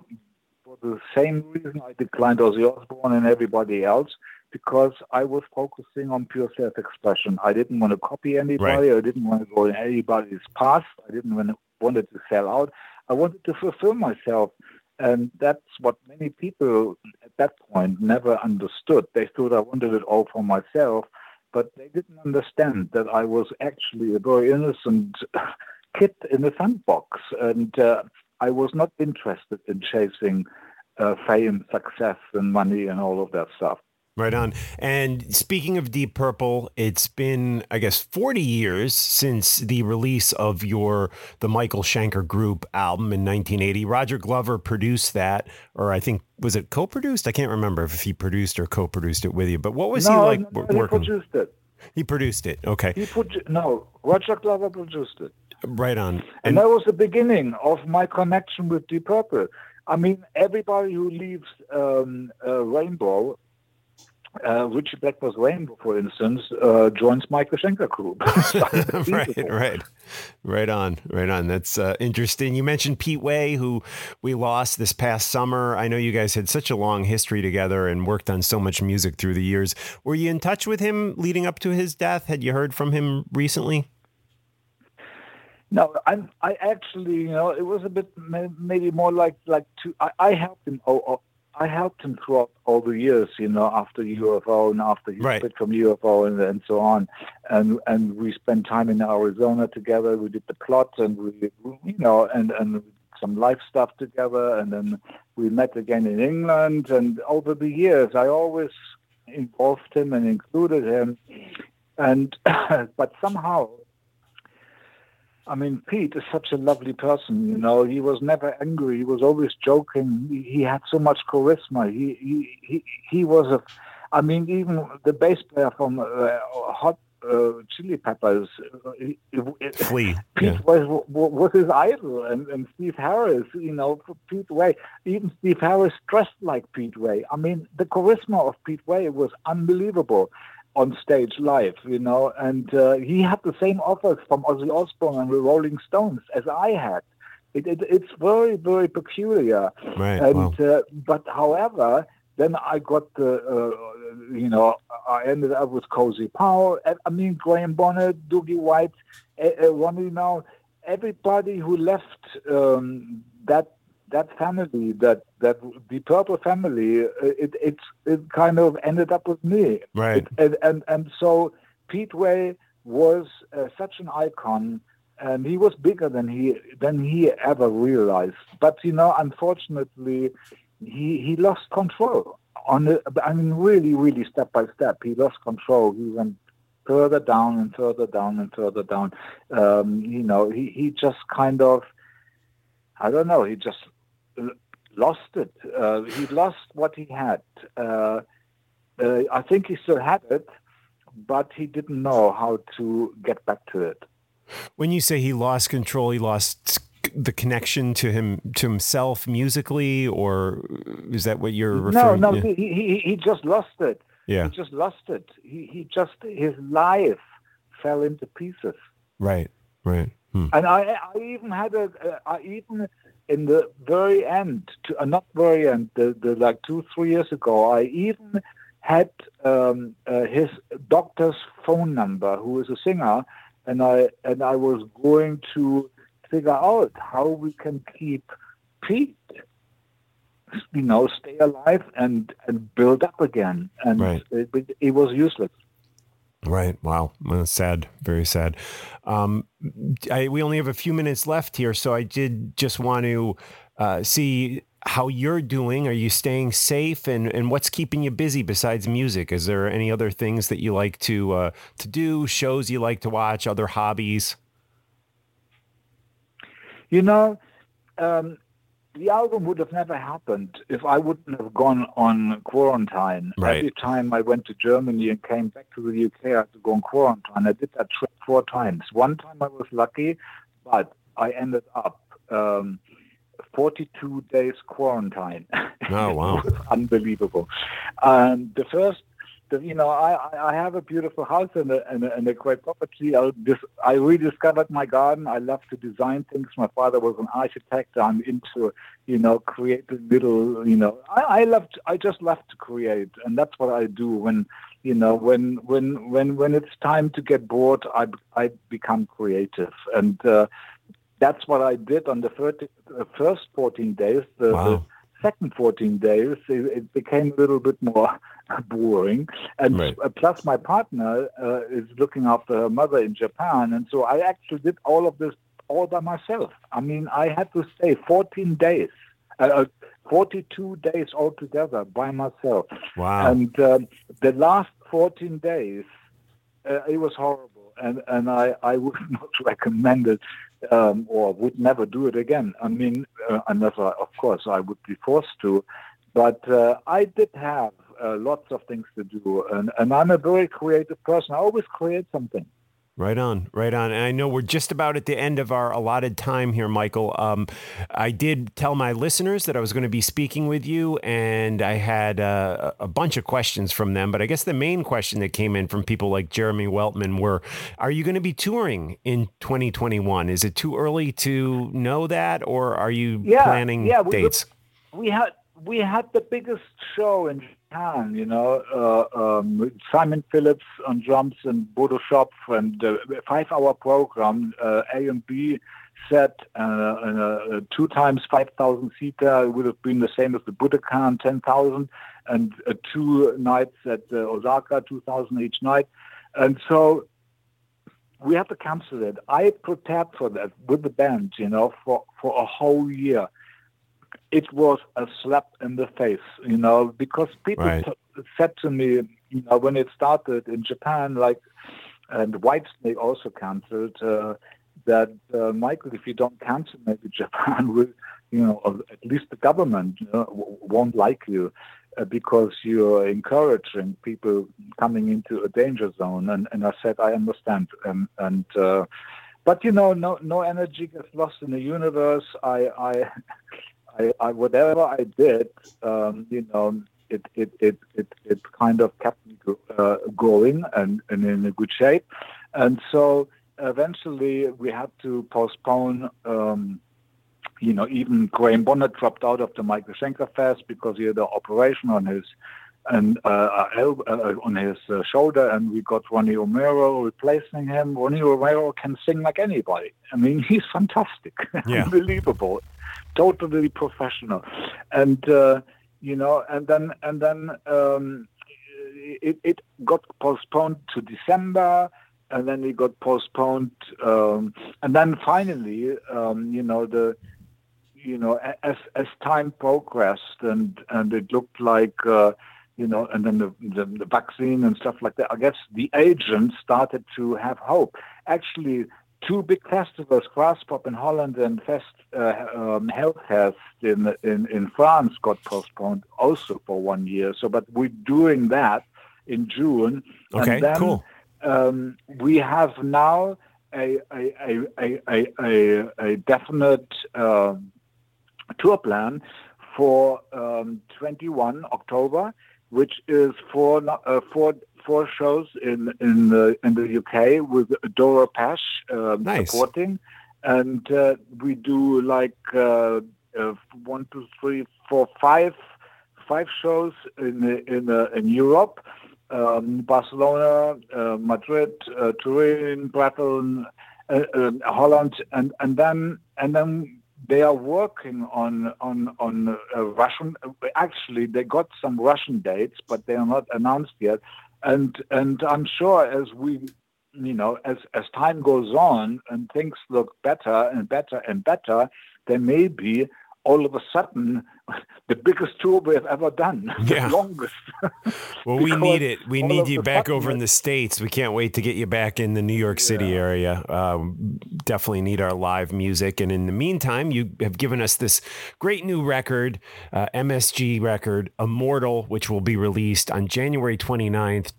for the same reason I declined Ozzy Osbourne and everybody else, because I was focusing on pure self-expression. I didn't want to copy anybody. Right. I didn't want to go in anybody's past. I didn't want to, wanted to sell out. I wanted to fulfill myself. And that's what many people at that point never understood. They thought I wanted it all for myself, but they didn't understand that I was actually a very innocent kid in a sandbox. And uh, I was not interested in chasing uh, fame, success, and money and all of that stuff. Right on. And speaking of Deep Purple, it's been, I guess, forty years since the release of your the Michael Schenker Group album in nineteen eighty. Roger Glover produced that, or I think, was it co-produced? I can't remember if he produced or co-produced it with you, but what was no, he like no, no, working? He produced it. He produced it, okay. He produ- no, Roger Glover produced it. Right on. And, and that was the beginning of my connection with Deep Purple. I mean, everybody who leaves um, uh, Rainbow... Uh, Richie Blackmore's Rainbow, for instance, uh, joins Michael Schenker Group. Right, right. Right on, right on. That's uh, interesting. You mentioned Pete Way, who we lost this past summer. I know you guys had such a long history together and worked on so much music through the years. Were you in touch with him leading up to his death? Had you heard from him recently? No, I'm, I actually, you know, it was a bit maybe more like, like two, I, I helped him oh, oh, I helped him throughout all the years, you know, after U F O and after he right. split from U F O and, and so on. And and we spent time in Arizona together. We did the plot and we, you know, and, and some live stuff together. And then we met again in England. And over the years, I always involved him and included him. And but somehow, I mean, Pete is such a lovely person, you know. He was never angry. He was always joking. He, he had so much charisma. He he he, he was a, I mean, even the bass player from uh, Hot uh, Chili Peppers, it, it, Flea, Pete yeah. was, was his idol, and, and Steve Harris, you know, Pete Way. Even Steve Harris dressed like Pete Way. I mean, the charisma of Pete Way was unbelievable on stage live, you know, and uh, he had the same offers from Ozzy Osbourne and the Rolling Stones as I had. It, it, it's very, very peculiar. Right, and, wow. uh, but however, then I got the, uh, you know, I ended up with Cozy Powell. I mean, Graham Bonner, Doogie White, uh, Ronnie now, everybody who left um, that that family, that, that the Purple family, it, it, it kind of ended up with me. Right. It, and, and, and so Pete Way was uh, such an icon, and he was bigger than he, than he ever realized. But, you know, unfortunately, he, he lost control on the, I mean, really, really step by step, he lost control. He went further down and further down and further down. Um, you know, he, he just kind of, I don't know, he just lost it. Uh, he lost what he had. Uh, uh, I think he still had it, but he didn't know how to get back to it. When you say he lost control, he lost the connection to him to himself musically, or is that what you're referring to? No, no, he, he, he just lost it. Yeah. He just lost it. He, he just, his life fell into pieces. Right, right. Hmm. And I, I even had a, uh, I even in the very end, to, uh, not very end, the, the like two, three years ago, I even had um, uh, his doctor's phone number, who is a singer, and I and I was going to figure out how we can keep Pete, you know, stay alive and, and build up again, and right. it, it, it was useless. Right. Wow. Sad. Very sad. Um, I, we only have a few minutes left here, so I did just want to uh, see how you're doing. Are you staying safe, and, and what's keeping you busy besides music? Is there any other things that you like to uh, to do, shows you like to watch, other hobbies? You know, um, the album would have never happened if I wouldn't have gone on quarantine. Right. Every time I went to Germany and came back to the U K, I had to go on quarantine. I did that trip four times. One time I was lucky, but I ended up um, forty-two days quarantine. Oh, wow. It was unbelievable. Um, the first, the, you know, I, I have a beautiful house and a, and a, and a great property. I, dis, I rediscovered my garden. I love to design things. My father was an architect. I'm into, you know, creating little, you know, I, I love, to, I just love to create. And that's what I do when, you know, when when when when it's time to get bored, I, I become creative. And uh, that's what I did on the first fourteen days. The, wow. the second fourteen days, it, it became a little bit more boring. And right. plus my partner uh, is looking after her mother in Japan. And so I actually did all of this all by myself. I mean, I had to stay fourteen days, uh, forty-two days altogether by myself. Wow. And um, the last fourteen days, uh, it was horrible. And, and I, I would not recommend it. Um, or would never do it again. I mean, uh, unless, I, of course, I would be forced to. But uh, I did have uh, lots of things to do, and, and I'm a very creative person. I always create something. Right on, right on. And I know we're just about at the end of our allotted time here, Michael. Um, I did tell my listeners that I was going to be speaking with you, and I had uh, a bunch of questions from them. But I guess the main question that came in from people like Jeremy Weltman were, are you going to be touring in twenty twenty-one? Is it too early to know that, or are you yeah, planning yeah, we, dates? We had we had the biggest show in you know, uh, um, Simon Phillips on drums and Bodo Schopf, and a uh, five-hour program, uh, A and B set, uh, and, uh, two times five thousand seater. It would have been the same as the Budokan, ten thousand, and uh, two nights at uh, Osaka, two thousand each night. And so we had to cancel it. I prepared for that with the band, you know, for, for a whole year. It was a slap in the face, you know, because people right. t- said to me, you know, when it started in Japan, like, and Whitesnake also canceled, uh, that, uh, Michael, if you don't cancel, maybe Japan will, you know, or at least the government you know, w- won't like you uh, because you're encouraging people coming into a danger zone. And, and I said, I understand. Um, and, uh, but, you know, no, no energy gets lost in the universe. I, I, I, I, whatever I did, um, you know, it it, it, it it kind of kept me go, uh, going and, and in a good shape. And so eventually we had to postpone, um, you know, even Graham Bonnet dropped out of the Michael Schenker Fest because he had an operation on his and uh, elbow, uh, on his uh, shoulder, and we got Ronnie Romero replacing him. Ronnie Romero can sing like anybody. I mean, he's fantastic, yeah. Unbelievable. Totally professional, and uh, you know, and then and then um, it, it got postponed to December, and then it got postponed, um, and then finally, um, you know, the you know, as as time progressed, and and it looked like uh, you know, and then the, the the vaccine and stuff like that. I guess the agents started to have hope, actually. Two big festivals, Graspop in Holland and Fest uh, um, Hellfest in, in in France, got postponed also for one year. So, but we're doing that in June. Okay, and then, cool. Um, we have now a a a a, a, a definite uh, tour plan for um, twenty-first of October, which is for uh, for. Four shows in in the in the U K with Dora Pesch um, nice. supporting, and uh, we do like uh, uh, one, two, three, four, five, five shows in in uh, in Europe, um, Barcelona, uh, Madrid, uh, Turin, Breton, uh, uh, Holland, and, and then and then. They are working on on on uh, Russian. Actually, they got some Russian dates, but they are not announced yet. And and I'm sure as we, you know, as as time goes on and things look better and better and better, there may be all of a sudden the biggest tour we have ever done, yeah. the longest. Well, we need it. We need you back sudden, over in the States. We can't wait to get you back in the New York yeah. City area. Um, definitely need our live music. And in the meantime, you have given us this great new record, uh, M S G record, Immortal, which will be released on January twenty-ninth.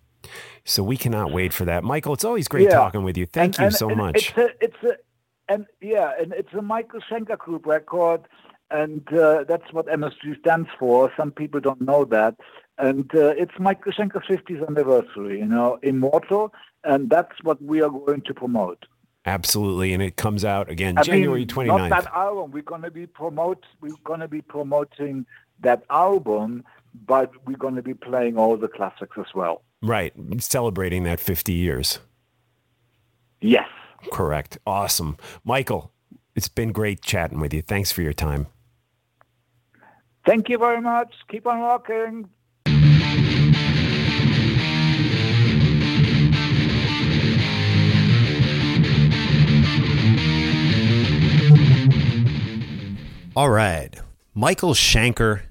So we cannot wait for that. Michael, it's always great yeah. talking with you. Thank and, you and, so and much. It's a, it's a, and yeah, and it's a Michael Schenker Group record. And uh, that's what M S G stands for. Some people don't know that. And uh, it's Michael Schenker's fiftieth anniversary, you know, Immortal. And that's what we are going to promote. Absolutely. And it comes out again, I January mean, twenty-ninth. Not that album. We're going to be promote. We're going to be promoting that album, but we're going to be playing all the classics as well. Right. Celebrating that fifty years. Yes. Correct. Awesome. Michael, it's been great chatting with you. Thanks for your time. Thank you very much. Keep on rocking. All right. Michael Schenker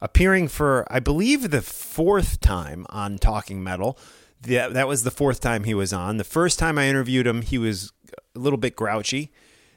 appearing for, I believe, the fourth time on Talking Metal. Yeah, that was the fourth time he was on. The first time I interviewed him, he was a little bit grouchy.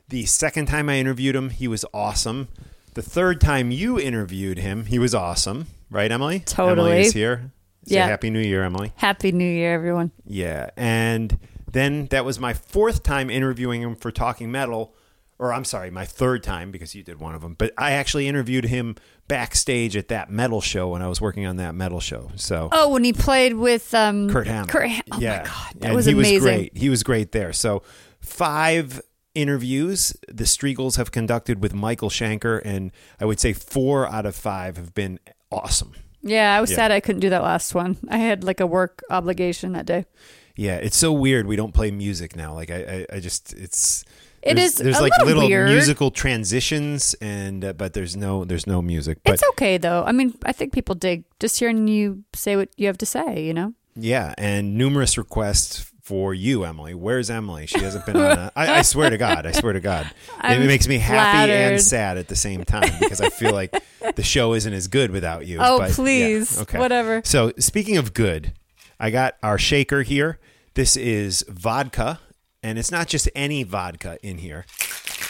The second time I interviewed him, he was awesome. The third time you interviewed him, he was awesome. Right, Emily? Totally. Emily is here. Say yeah. Happy New Year, Emily. Happy New Year, everyone. Yeah. And then that was my fourth time interviewing him for Talking Metal. Or I'm sorry, my third time, because you did one of them. But I actually interviewed him backstage at That Metal Show when I was working on That Metal Show. So oh, when he played with um, Kurt Hammett. Kurt Ham- oh, yeah. my God. That and was he amazing. He was great. He was great there. So five interviews the Strigls have conducted with Michael Schenker, and I would say four out of five have been awesome. Yeah, I was yeah. sad I couldn't do that last one. I had like a work obligation that day. Yeah, it's so weird we don't play music now. Like I, I, I just it's it there's, is there's like little, little musical transitions, and uh, but there's no there's no music. But, it's okay though. I mean, I think people dig just hearing you say what you have to say. You know. Yeah, and numerous requests for you, Emily. Where's Emily? She hasn't been on a, I, I swear to God. I swear to God. I'm it makes me happy flattered. and sad at the same time because I feel like the show isn't as good without you. Oh, but, please. Yeah, okay. Whatever. So speaking of good, I got our shaker here. This is vodka, and it's not just any vodka in here.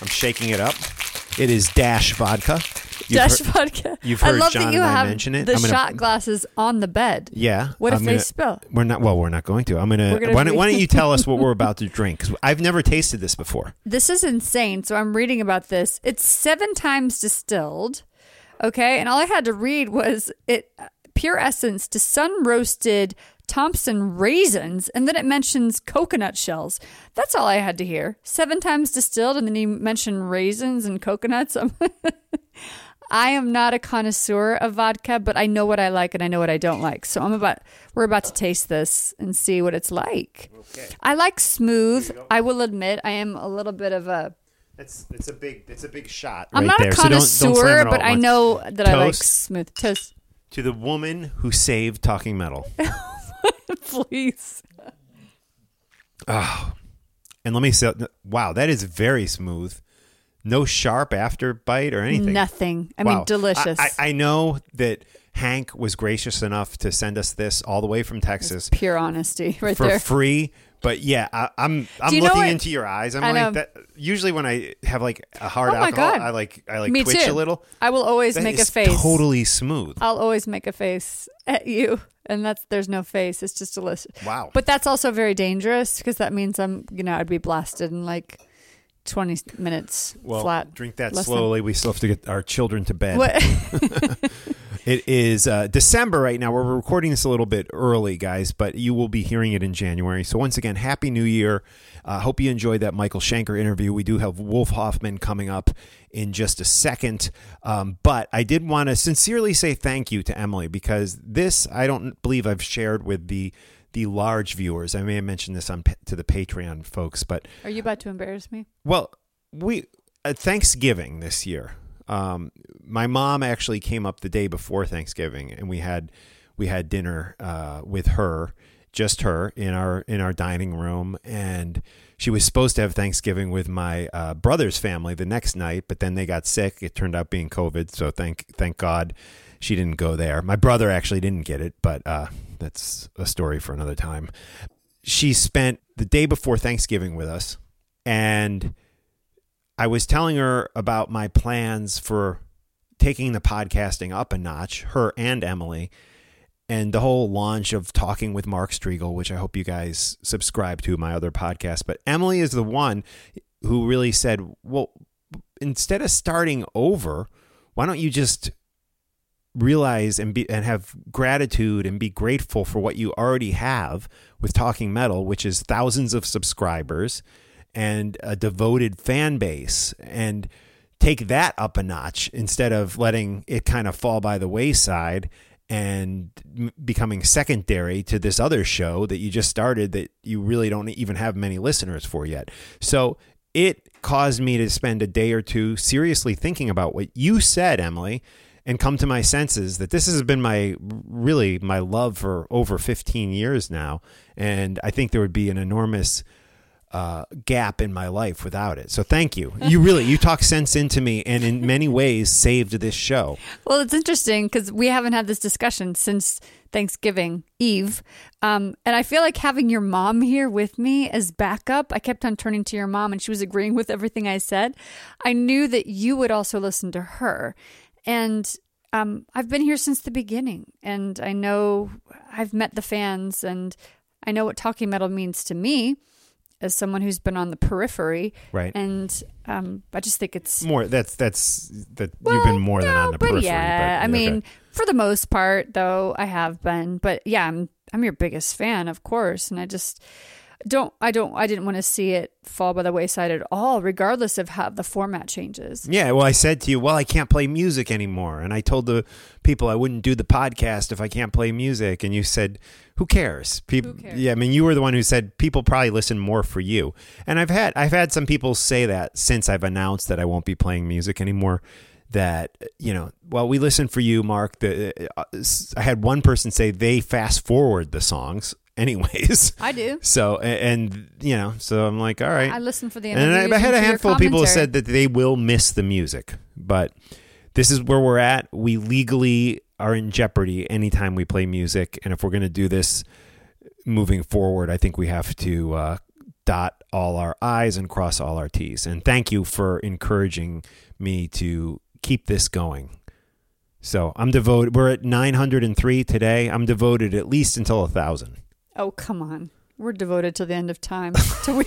I'm shaking it up. It is Dash vodka. You've Dash heard, vodka. You've heard I love John that you and have I mention it. The gonna, shot glasses on the bed. Yeah. What if I'm they gonna, spill? We're not. Well, we're not going to. I'm gonna. gonna why, don't, why don't you tell us what we're about to drink? Because I've never tasted this before. This is insane. So I'm reading about this. It's seven times distilled. Okay, and all I had to read was it pure essence to sun roasted Thompson raisins, and then it mentions coconut shells. That's all I had to hear. Seven times distilled, and then he mentioned raisins and coconuts. I am not a connoisseur of vodka, but I know what I like and I know what I don't like. So I'm about we're about to taste this and see what it's like. Okay. I like smooth. I will admit I am a little bit of a That's it's a big it's a big shot. I'm right not there. a connoisseur, so don't, don't but I once. know that Toast I like smooth toast. To the woman who saved Talking Metal. Please. Oh. And let me say, wow, that is very smooth. No sharp afterbite or anything. Nothing. I wow. mean, delicious. I, I, I know that Hank was gracious enough to send us this all the way from Texas. That's pure honesty right for there. For free. But yeah, I, I'm I'm looking what? into your eyes. I'm I like that. Usually when I have like a hard oh alcohol, God. I like I like Me twitch too. a little. I will always that make is a face. Totally smooth. I'll always make a face at you, and that's there's no face. It's just delicious. Wow. But that's also very dangerous because that means I'm you know I'd be blasted and like. twenty minutes well, flat. Drink that slowly. Than. We still have to get our children to bed. It is uh, December right now. We're recording this a little bit early, guys, but you will be hearing it in January. So once again, Happy New Year. I uh, hope you enjoyed that Michael Schenker interview. We do have Wolf Hoffmann coming up in just a second. Um, but I did want to sincerely say thank you to Emily because this, I don't believe I've shared with the The large viewers. I may have mentioned this on to the Patreon folks, but are you about to embarrass me? Well, we uh, Thanksgiving this year. Um, my mom actually came up the day before Thanksgiving, and we had we had dinner uh, with her just her in our in our dining room, and she was supposed to have Thanksgiving with my uh, brother's family the next night, but then they got sick. It turned out being COVID, so thank thank God she didn't go there. My brother actually didn't get it, but uh, that's a story for another time. She spent the day before Thanksgiving with us, and I was telling her about my plans for taking the podcasting up a notch, her and Emily, and the whole launch of Talking with Mark Strigl, which I hope you guys subscribe to, my other podcast. But Emily is the one who really said, well, instead of starting over, why don't you just realize and be and have gratitude and be grateful for what you already have with Talking Metal, which is thousands of subscribers and a devoted fan base, and take that up a notch instead of letting it kind of fall by the wayside and becoming secondary to this other show that you just started that you really don't even have many listeners for yet. So it caused me to spend a day or two seriously thinking about what you said, Emily, and come to my senses that this has been my really my love for over fifteen years now. And I think there would be an enormous Uh, gap in my life without it. So thank you. You really, you talk sense into me, and in many ways saved this show. Well, it's interesting because we haven't had this discussion since Thanksgiving Eve. Um, and I feel like having your mom here with me as backup, I kept on turning to your mom and she was agreeing with everything I said. I knew that you would also listen to her. And um, I've been here since the beginning, and I know I've met the fans, and I know what Talking Metal means to me as someone who's been on the periphery. Right. And um, I just think it's more that's that's that well, you've been more no, than on the but periphery. Yeah. But, I mean, okay. For the most part though, I have been. But yeah, I'm I'm your biggest fan, of course. And I just don't I don't I didn't want to see it fall by the wayside at all, regardless of how the format changes. Yeah, well, I said to you, well, I can't play music anymore. And I told the people I wouldn't do the podcast if I can't play music. And you said, who cares? People, who cares? Yeah, I mean, you were the one who said people probably listen more for you. And I've had I've had some people say that since I've announced that I won't be playing music anymore, that, you know, well, we listen for you, Mark. The, uh, I had one person say they fast forward the songs. Anyways, I do. So, and, and, you know, so I'm like, all right. I listen for the interview. And I, I had a handful of people who said that they will miss the music, but this is where we're at. We legally are in jeopardy anytime we play music. And if we're going to do this moving forward, I think we have to uh, dot all our I's and cross all our T's. And thank you for encouraging me to keep this going. So I'm devoted. We're at nine hundred three today. I'm devoted at least until one thousand. Oh, come on. We're devoted till the end of time. Till we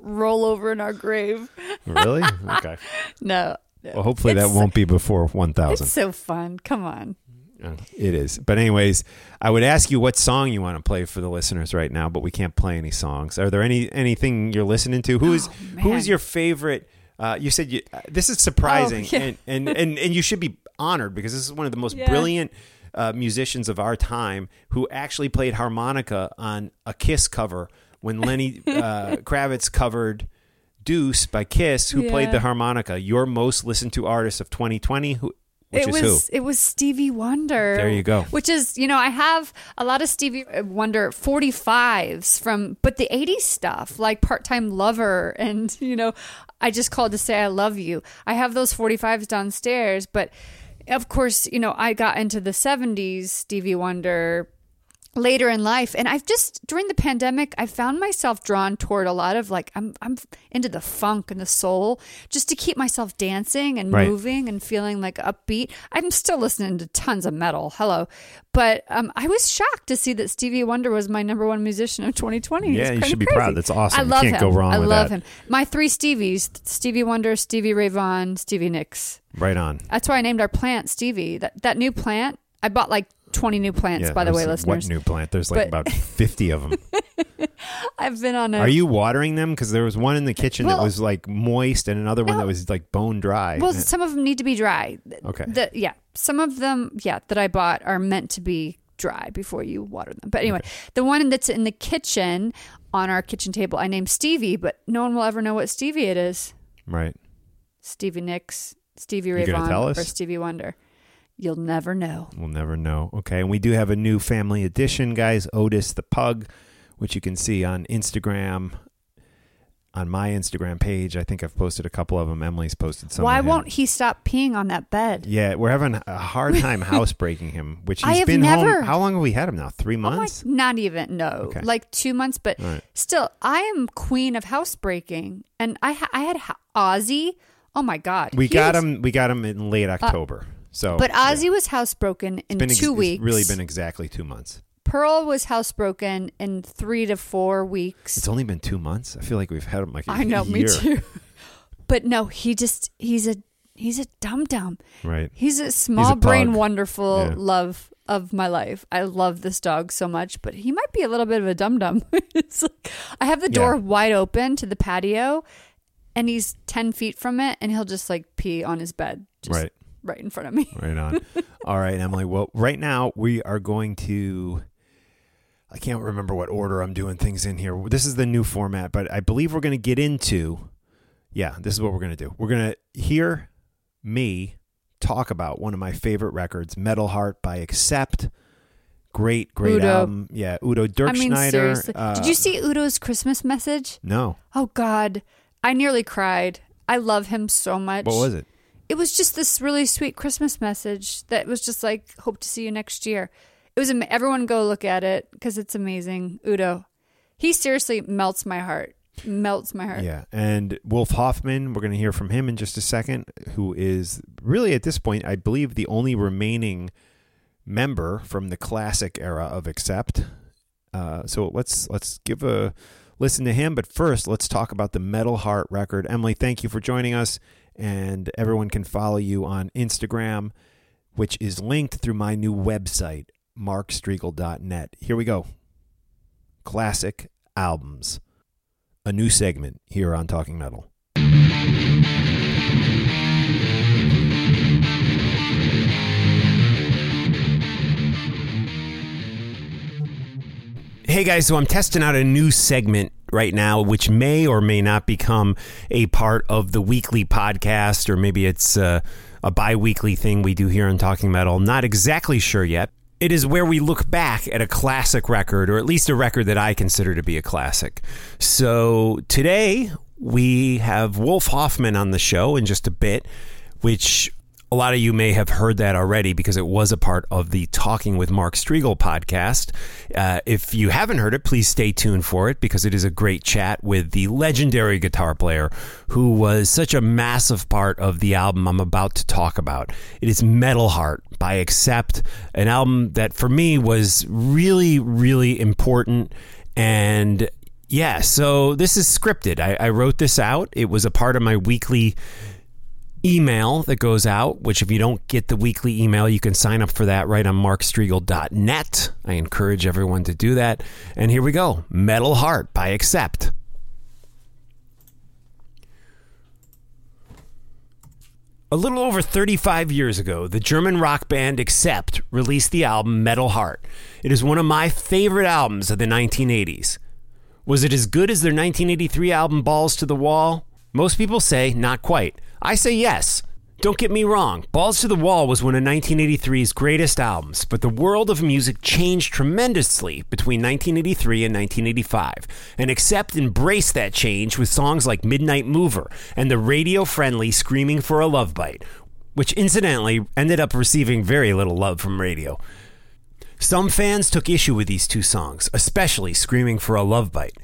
roll over in our grave. Really? Okay. No, no. Well, hopefully it's, that won't be before one thousand. It's so fun. Come on. It is. But anyways, I would ask you what song you want to play for the listeners right now, but we can't play any songs. Are there any anything you're listening to? Who is, oh, who is your favorite? Uh, you said you, uh, this is surprising, oh, yeah. and, and, and, and you should be honored because this is one of the most yeah. brilliant Uh, musicians of our time who actually played harmonica on a Kiss cover when Lenny uh, Kravitz covered Deuce by Kiss, who yeah. played the harmonica. Your most listened to artist of twenty twenty, who, which it is was, who? It was Stevie Wonder. There you go. Which is, you know, I have a lot of Stevie Wonder forty-fives from, but the eighties stuff, like Part-Time Lover and, you know, I Just Called to Say I Love You. I have those forty-fives downstairs, but of course, you know, I got into the seventies, Stevie Wonder, later in life. And I've just, during the pandemic, I found myself drawn toward a lot of like, I'm I'm into the funk and the soul, just to keep myself dancing and right. moving and feeling like upbeat. I'm still listening to tons of metal. Hello. But um, I was shocked to see that Stevie Wonder was my number one musician of twenty twenty. Yeah, you should be crazy. Proud. That's awesome. I love you can't him. Go wrong I with love that. Him. My three Stevies, Stevie Wonder, Stevie Ray Vaughan, Stevie Nicks. Right on. That's why I named our plant Stevie. That that new plant, I bought like twenty new plants, yeah, by the way, listeners. What new plant? There's like but, about fifty of them. I've been on a... Are you watering them? Because there was one in the kitchen well, that was like moist and another one no, that was like bone dry. Well, some of them need to be dry. Okay. The, yeah. Some of them, yeah, that I bought are meant to be dry before you water them. But anyway, okay. The one that's in the kitchen, on our kitchen table, I named Stevie, but no one will ever know what Stevie it is. Right. Stevie Nicks. Stevie Ray Vaughan or Stevie Wonder. You'll never know. We'll never know. Okay. And we do have a new family edition, guys. Otis the Pug, which you can see on Instagram, on my Instagram page. I think I've posted a couple of them. Emily's posted some. Why won't he stop peeing on that bed? Yeah. We're having a hard time housebreaking him, which he's I have been never... home. How long have we had him now? Three months? Oh my, not even. No. Okay. Like two months. But right. Still, I am queen of housebreaking. And I, ha- I had ha- Ozzy. Oh, my God. We he got was... him. We got him in late October. Uh, So, but Ozzy yeah. was housebroken in ex- two weeks. It's really been exactly two months. Pearl was housebroken in three to four weeks. It's only been two months. I feel like we've had him like a year. I know, year. me too. But no, he just he's a he's a dum dum. Right. He's a small he's a brain, bug. wonderful yeah. love of my life. I love this dog so much, but he might be a little bit of a dum dum. Like, I have the door yeah. wide open to the patio, and he's ten feet from it, and he'll just like pee on his bed. Just, right. Right in front of me. Right on. All right, Emily. Well, right now we are going to, I can't remember what order I'm doing things in here. This is the new format, but I believe we're going to get into, yeah, this is what we're going to do. We're going to hear me talk about one of my favorite records, Metal Heart by Accept. Great, great Udo. album. Yeah, Udo Dirk I mean, Schneider. Seriously. Uh, Did you see Udo's Christmas message? No. Oh, God. I nearly cried. I love him so much. What was it? It was just this really sweet Christmas message that was just like, hope to see you next year. It was, am- everyone go look at it because it's amazing. Udo, he seriously melts my heart, melts my heart. Yeah. And Wolf Hoffmann, we're going to hear from him in just a second, who is really at this point, I believe, the only remaining member from the classic era of Accept. Uh, so let's, let's give a listen to him. But first, let's talk about the Metal Heart record. Emily, thank you for joining us. And everyone can follow you on Instagram, which is linked through my new website, mark strigl dot net. Here we go. Classic albums. A new segment here on Talking Metal. Hey guys, so I'm testing out a new segment right now, which may or may not become a part of the weekly podcast, or maybe it's a, a bi-weekly thing we do here on Talking Metal. I'm not exactly sure yet. It is where we look back at a classic record, or at least a record that I consider to be a classic. So today we have Wolf Hoffmann on the show in just a bit, which a lot of you may have heard that already because it was a part of the Talking with Mark Strigl podcast. Uh, if you haven't heard it, please stay tuned for it because it is a great chat with the legendary guitar player who was such a massive part of the album I'm about to talk about. It is Metal Heart by Accept, an album that for me was really, really important. And yeah, so this is scripted. I, I wrote this out. It was a part of my weekly email that goes out, which if you don't get the weekly email, you can sign up for that right on mark strigl dot net. I encourage everyone to do that. And here we go. Metal Heart by Accept. A little over thirty-five years ago, the German rock band Accept released the album Metal Heart. It is one of my favorite albums of the nineteen eighties. Was it as good as their nineteen eighty-three album Balls to the Wall? Most people say not quite. I say yes. Don't get me wrong, Balls to the Wall was one of nineteen eighty-three's greatest albums, but the world of music changed tremendously between nineteen eighty-three and nineteen eighty-five, and Accept embraced that change with songs like Midnight Mover and the radio-friendly Screaming for a Love Bite, which incidentally ended up receiving very little love from radio. Some fans took issue with these two songs, especially Screaming for a Love Bite.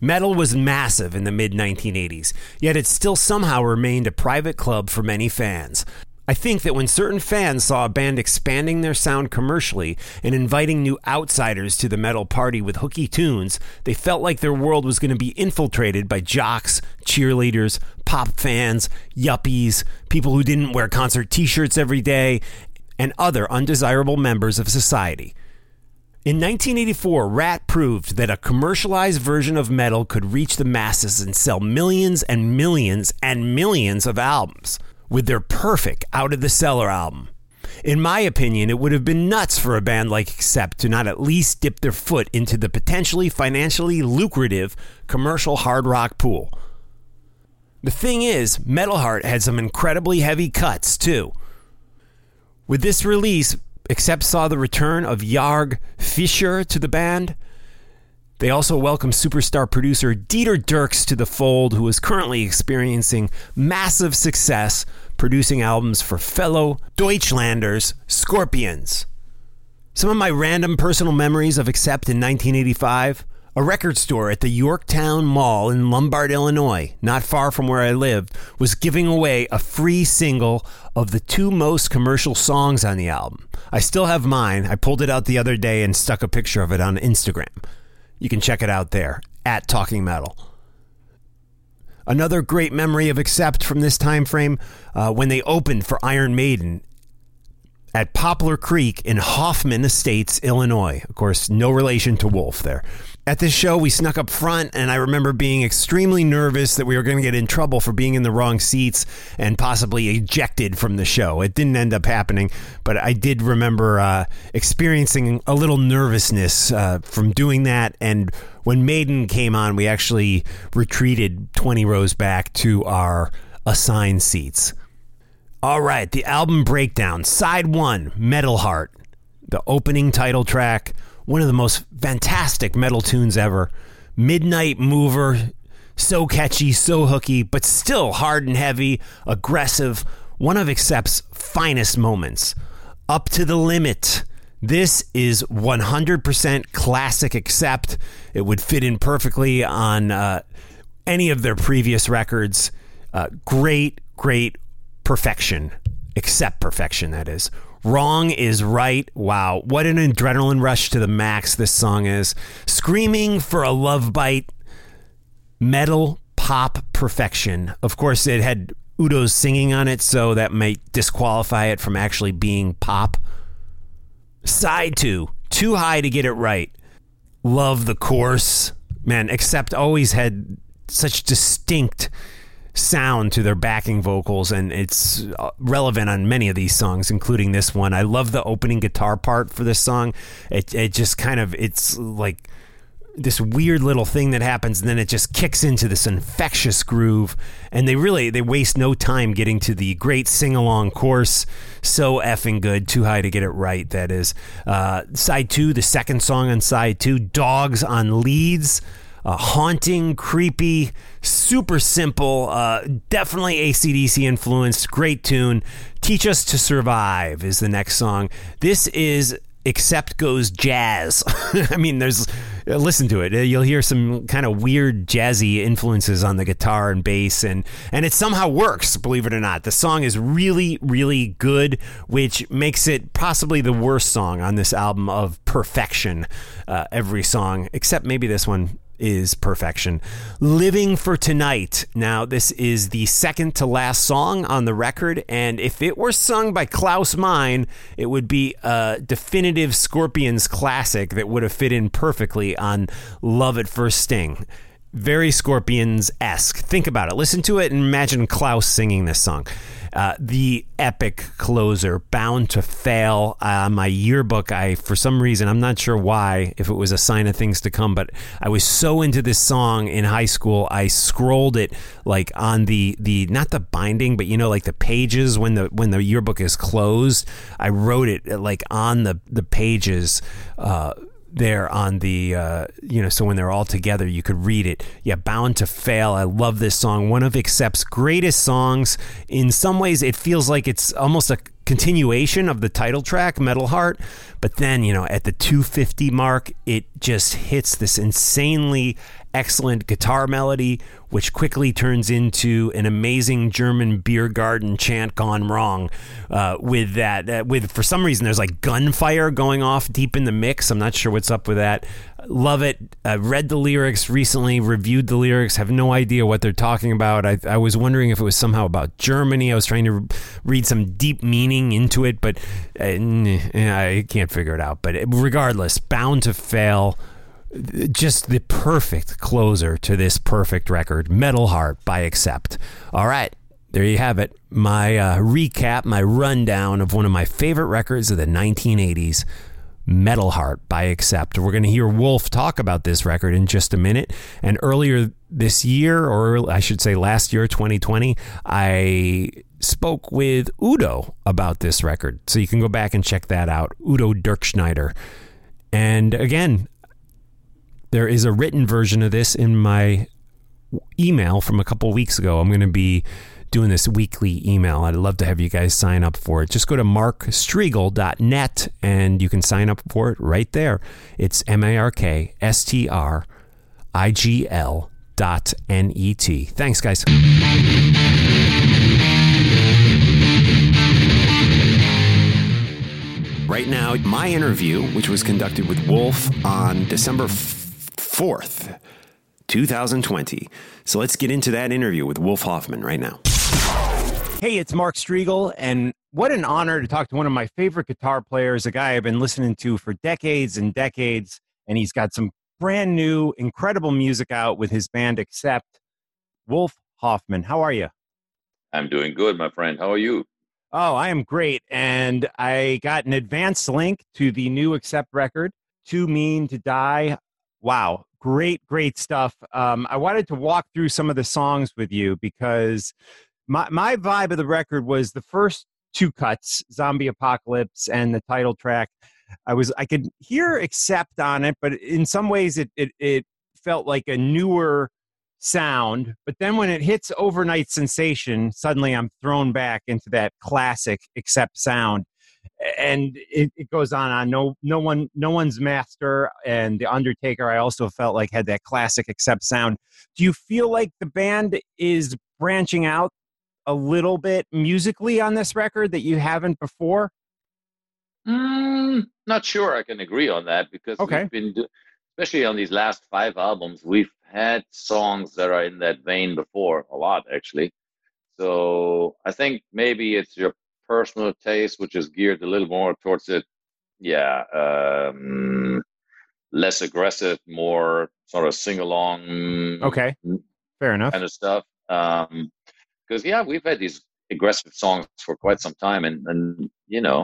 Metal was massive in the mid nineteen eighties, yet it still somehow remained a private club for many fans. I think that when certain fans saw a band expanding their sound commercially and inviting new outsiders to the metal party with hooky tunes, they felt like their world was going to be infiltrated by jocks, cheerleaders, pop fans, yuppies, people who didn't wear concert t-shirts every day, and other undesirable members of society. In nineteen eighty-four, Rat proved that a commercialized version of metal could reach the masses and sell millions and millions and millions of albums with their perfect Out of the Cellar album. In my opinion, it would have been nuts for a band like Accept to not at least dip their foot into the potentially financially lucrative commercial hard rock pool. The thing is, Metal Heart had some incredibly heavy cuts, too. With this release, Accept saw the return of Jarg Fischer to the band. They also welcomed superstar producer Dieter Dierks to the fold, who is currently experiencing massive success producing albums for fellow Deutschlanders, Scorpions. Some of my random personal memories of Accept in nineteen eighty-five, a record store at the Yorktown Mall in Lombard, Illinois, not far from where I lived, was giving away a free single of the two most commercial songs on the album. I still have mine. I pulled it out the other day and stuck a picture of it on Instagram. You can check it out there, at Talking Metal. Another great memory of Accept from this time frame, uh, when they opened for Iron Maiden at Poplar Creek in Hoffman Estates, Illinois. Of course, no relation to Wolf there. At this show, we snuck up front, and I remember being extremely nervous that we were going to get in trouble for being in the wrong seats and possibly ejected from the show. It didn't end up happening, but I did remember uh, experiencing a little nervousness uh, from doing that. And when Maiden came on, we actually retreated twenty rows back to our assigned seats. All right, the album breakdown. Side one, Metal Heart, the opening title track. One of the most fantastic metal tunes ever. Midnight Mover, so catchy, so hooky, but still hard and heavy, aggressive. One of Accept's finest moments. Up to the Limit. This is one hundred percent classic Accept. It would fit in perfectly on uh, any of their previous records. Uh, great, great perfection. Accept perfection, that is. Wrong is Right. Wow, what an adrenaline rush to the max this song is. Screaming for a Love Bite. Metal pop perfection. Of course, it had Udo's singing on it, so that might disqualify it from actually being pop. Side two, Too High to Get It Right. Love the chorus. Man, Accept always had such distinct sound to their backing vocals, and it's relevant on many of these songs, including this one. I love the opening guitar part for this song. It it just kind of, it's like this weird little thing that happens, and then it just kicks into this infectious groove, and they really, they waste no time getting to the great sing-along chorus. So effing good. Too High to Get It Right, that is. Uh, side two, the second song on side two, Dogs on Leads. Uh, haunting, creepy, super simple, uh, definitely A C D C influenced, great tune. Teach Us to Survive is the next song. This is Accept Goes Jazz. I mean, there's, listen to it. You'll hear some kind of weird jazzy influences on the guitar and bass, and, and it somehow works, believe it or not. The song is really, really good, which makes it possibly the worst song on this album of perfection. Uh, every song, except maybe this one, is perfection. Living for Tonight. Now, this is the second to last song on the record, and if it were sung by Klaus Meine, it would be a definitive Scorpions classic that would have fit in perfectly on Love at First Sting. Very Scorpions-esque. Think about it. Listen to it and imagine Klaus singing this song. Uh, the epic closer, Bound to Fail. Uh, my yearbook, I for some reason, I'm not sure why, if it was a sign of things to come, but I was so into this song in high school, I scrolled it like on the, the not the binding, but you know, like the pages when the when the yearbook is closed. I wrote it like on the, the pages uh, there on the, uh, you know, so when they're all together, you could read it. Yeah, Bound to Fail. I love this song. One of Accept's greatest songs. In some ways, it feels like it's almost a continuation of the title track, Metal Heart. But then, you know, at the two fifty mark, it just hits this insanely excellent guitar melody, which quickly turns into an amazing German beer garden chant gone wrong. Uh, with that, uh, with for some reason, there's like gunfire going off deep in the mix. I'm not sure what's up with that. Love it. I read the lyrics recently, reviewed the lyrics, have no idea what they're talking about. I, I was wondering if it was somehow about Germany. I was trying to read some deep meaning into it, but uh, I can't figure it out. But regardless, Bound to Fail. Just the perfect closer to this perfect record, Metal Heart by Accept. All right, there you have it. My uh, recap, my rundown of one of my favorite records of the nineteen eighties, Metal Heart by Accept. We're going to hear Wolf talk about this record in just a minute. And earlier this year, or I should say last year, twenty twenty, I spoke with Udo about this record. So you can go back and check that out. Udo Dirkschneider. And again, there is a written version of this in my email from a couple weeks ago. I'm going to be doing this weekly email. I'd love to have you guys sign up for it. Just go to mark strigl dot net and you can sign up for it right there. It's M-A-R-K-S-T-R-I-G-L dot N-E-T. Thanks, guys. Right now, my interview, which was conducted with Wolf on December fourth, twenty twenty. So let's get into that interview with Wolf Hoffmann right now. Hey, it's Mark Strigl, and what an honor to talk to one of my favorite guitar players, a guy I've been listening to for decades and decades, and he's got some brand new, incredible music out with his band Accept. Wolf Hoffmann, how are you? I'm doing good, my friend. How are you? Oh, I am great, and I got an advance link to the new Accept record, Too Mean to Die. Wow, great, great stuff. Um, I wanted to walk through some of the songs with you because My my vibe of the record was the first two cuts, Zombie Apocalypse and the title track. I was I could hear Accept on it, but in some ways it it, it felt like a newer sound. But then when it hits Overnight Sensation, suddenly I'm thrown back into that classic Accept sound. And it, it goes on on no no one no one's master, and The Undertaker I also felt like had that classic Accept sound. Do you feel like the band is branching out a little bit musically on this record that you haven't before? Mm, not sure I can agree on that, because okay. we've been, especially on these last five albums, we've had songs that are in that vein before, a lot actually. So I think maybe it's your personal taste, which is geared a little more towards it, yeah, um, less aggressive, more sort of sing-along. Okay, fair enough. Kind of stuff. Um, Because, yeah, we've had these aggressive songs for quite some time, and, and you know,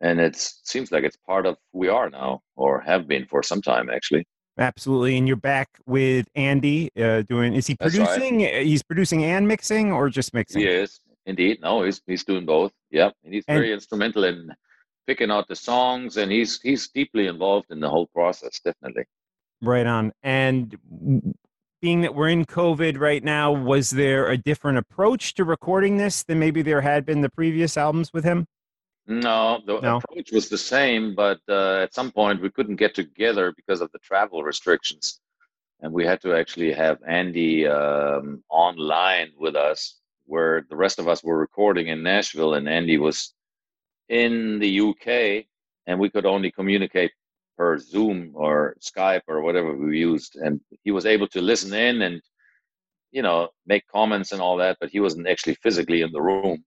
and it seems like it's part of who we are now, or have been for some time, actually. Absolutely, and you're back with Andy uh, doing, is he producing? Right. He's producing and mixing, or just mixing? He is, indeed. No, he's he's doing both, yeah. And he's and, very instrumental in picking out the songs, and he's he's deeply involved in the whole process, definitely. Right on, and being that we're in COVID right now, was there a different approach to recording this than maybe there had been the previous albums with him? No, the no. approach was the same, but uh, at some point we couldn't get together because of the travel restrictions. And we had to actually have Andy um, online with us, where the rest of us were recording in Nashville and Andy was in the U K, and we could only communicate per Zoom or Skype or whatever we used. And he was able to listen in and, you know, make comments and all that, but he wasn't actually physically in the room.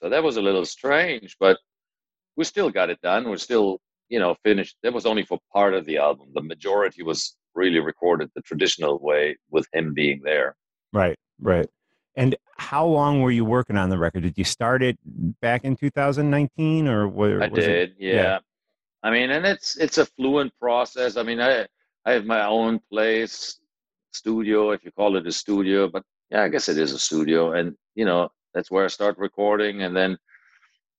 So that was a little strange, but we still got it done. We're still, you know, finished. That was only for part of the album. The majority was really recorded the traditional way with him being there. Right, right. And how long were you working on the record? Did you start it back in two thousand nineteen or what? I was did, it? yeah. yeah. I mean, and it's it's a fluent process. I mean, I I have my own place, studio, if you call it a studio, but yeah, I guess it is a studio. And, you know, that's where I start recording. And then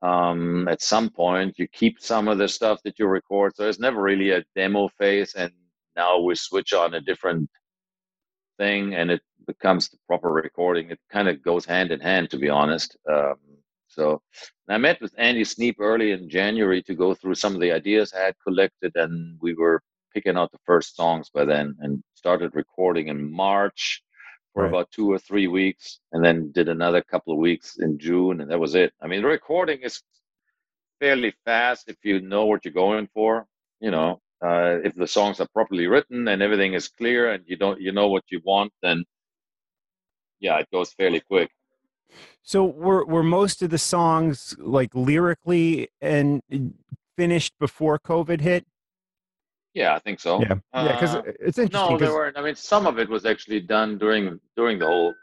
um, at some point, you keep some of the stuff that you record. So it's never really a demo phase. And now we switch on a different thing and it becomes the proper recording. It kind of goes hand in hand, to be honest. Um, So I met with Andy Sneap early in January to go through some of the ideas I had collected, and we were picking out the first songs by then and started recording in March for right. about two or three weeks, and then did another couple of weeks in June, and that was it. I mean, the recording is fairly fast if you know what you're going for, you know, uh, if the songs are properly written and everything is clear and you don't, you know what you want, then yeah, it goes fairly quick. So were were most of the songs like lyrically and finished before COVID hit? Yeah, I think so. Yeah, because uh, yeah, it's interesting. No, there weren't. I mean, some of it was actually done during during the whole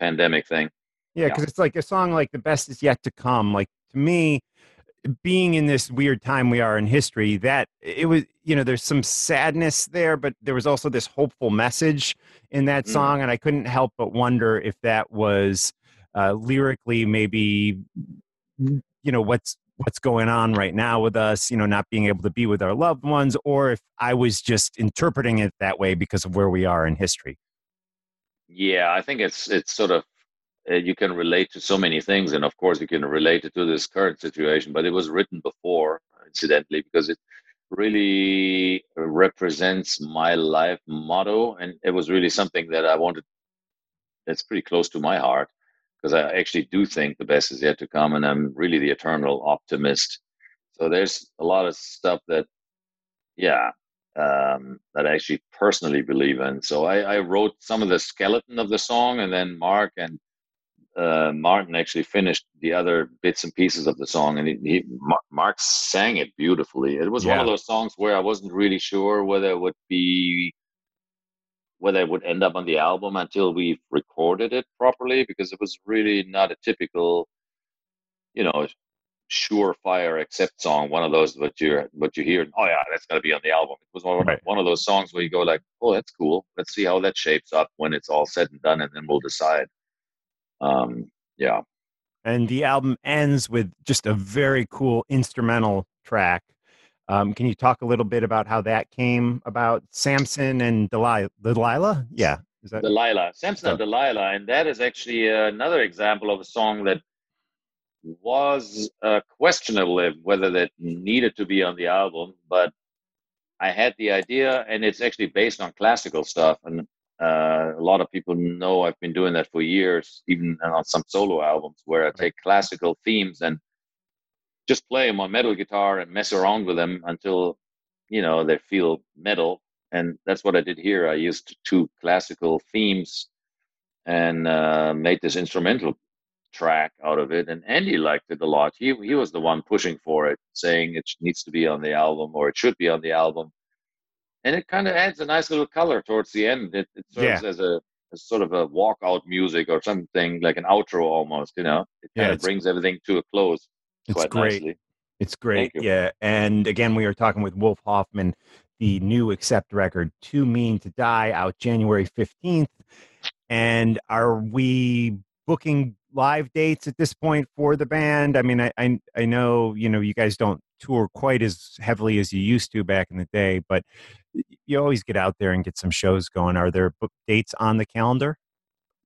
pandemic thing. Yeah, because yeah. it's like a song like "The Best Is Yet to Come." Like to me, being in this weird time we are in history, that it was, you know, there's some sadness there, but there was also this hopeful message in that song. Mm. And I couldn't help but wonder if that was uh, lyrically maybe, you know, what's, what's going on right now with us, you know, not being able to be with our loved ones, or if I was just interpreting it that way because of where we are in history. Yeah, I think it's, it's sort of, uh, you can relate to so many things. And of course you can relate it to this current situation, but it was written before, incidentally, because it really represents my life motto. And it was really something that I wanted, that's pretty close to my heart. Because I actually do think the best is yet to come, and I'm really the eternal optimist. So there's a lot of stuff that, yeah, um, that I actually personally believe in. So I, I wrote some of the skeleton of the song, and then Mark and uh, Martin actually finished the other bits and pieces of the song, and he, he, Mark sang it beautifully. It was yeah. one of those songs where I wasn't really sure whether it would be whether it would end up on the album until we recorded it properly, because it was really not a typical, you know, surefire Accept song. One of those, what you what you hear, oh yeah, that's gonna be on the album. It was one, right. one of those songs where you go like, oh, that's cool. Let's see how that shapes up when it's all said and done, and then we'll decide. Um, yeah. And the album ends with just a very cool instrumental track. Um, can you talk a little bit about how that came about? Samson and Delilah? Delilah? Yeah. Is that Delilah. Samson oh. and Delilah. And that is actually another example of a song that was uh, questionable whether that needed to be on the album. But I had the idea, and it's actually based on classical stuff. And uh, a lot of people know I've been doing that for years, even on some solo albums where I take classical themes and just play them on metal guitar and mess around with them until, you know, they feel metal. And that's what I did here. I used two classical themes and uh, made this instrumental track out of it. And Andy liked it a lot. He he was the one pushing for it, saying it needs to be on the album, or it should be on the album. And it kind of adds a nice little color towards the end. It, it serves yeah. as a as sort of a walkout music or something, like an outro almost, you know. It kind of yeah, brings everything to a close. It's great. Nicely. It's great. Yeah. And again, we are talking with Wolf Hoffmann, the new Accept record, Too Mean to Die, out January fifteenth. And are we booking live dates at this point for the band? I mean, I, I, I know, you know, you guys don't tour quite as heavily as you used to back in the day, but you always get out there and get some shows going. Are there book dates on the calendar?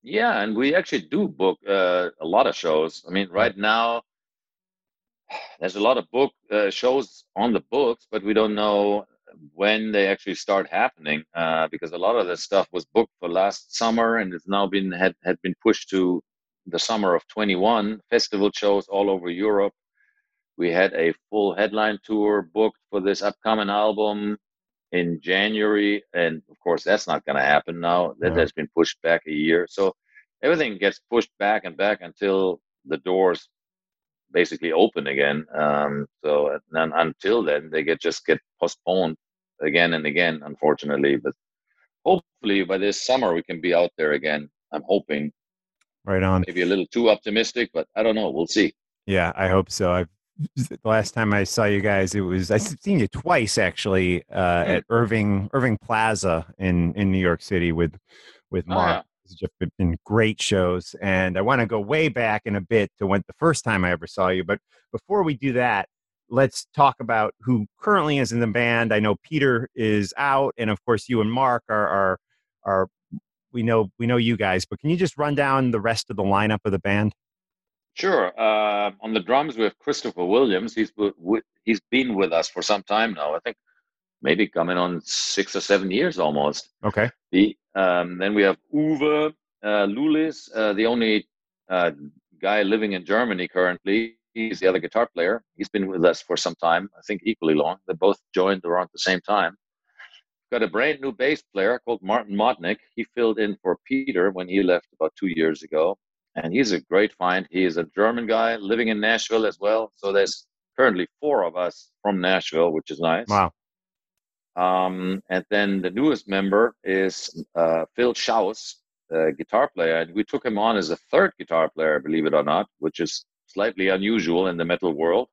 Yeah. And we actually do book uh, a lot of shows. I mean, right now, there's a lot of book uh, shows on the books, but we don't know when they actually start happening uh, because a lot of this stuff was booked for last summer, and it's now been had, had been pushed to the summer of twenty-one. Festival shows all over Europe. We had a full headline tour booked for this upcoming album in January, and of course that's not going to happen now. That has been pushed back a year. So everything gets pushed back and back until the doors basically open again. Um, so then, until then, they get just get postponed again and again, unfortunately. But hopefully by this summer we can be out there again. I'm hoping. Right on. Maybe a little too optimistic, but I don't know. We'll see. Yeah, I hope so. I've, the last time I saw you guys, it was I've seen you twice actually uh, mm-hmm. at Irving Irving Plaza in, in New York City with with Mark. Oh, yeah. Just been great shows, and I want to go way back in a bit to when the first time I ever saw you. But before we do that, let's talk about who currently is in the band. I know Peter is out, and of course, you and Mark are are are we know we know you guys. But can you just run down the rest of the lineup of the band? Sure. Uh, on the drums, we have Christopher Williams. He's he's been with us for some time now. I think maybe coming on six or seven years almost. Okay. The Um, then we have Uwe uh, Lulis, uh, the only uh, guy living in Germany currently. He's the other guitar player. He's been with us for some time, I think equally long. They both joined around the same time. Got a brand new bass player called Martin Motnick. He filled in for Peter when he left about two years ago. And he's a great find. He is a German guy living in Nashville as well. So there's currently four of us from Nashville, which is nice. Wow. Um, and then the newest member is uh, Phil Schaus, a guitar player. And we took him on as a third guitar player, believe it or not, which is slightly unusual in the metal world.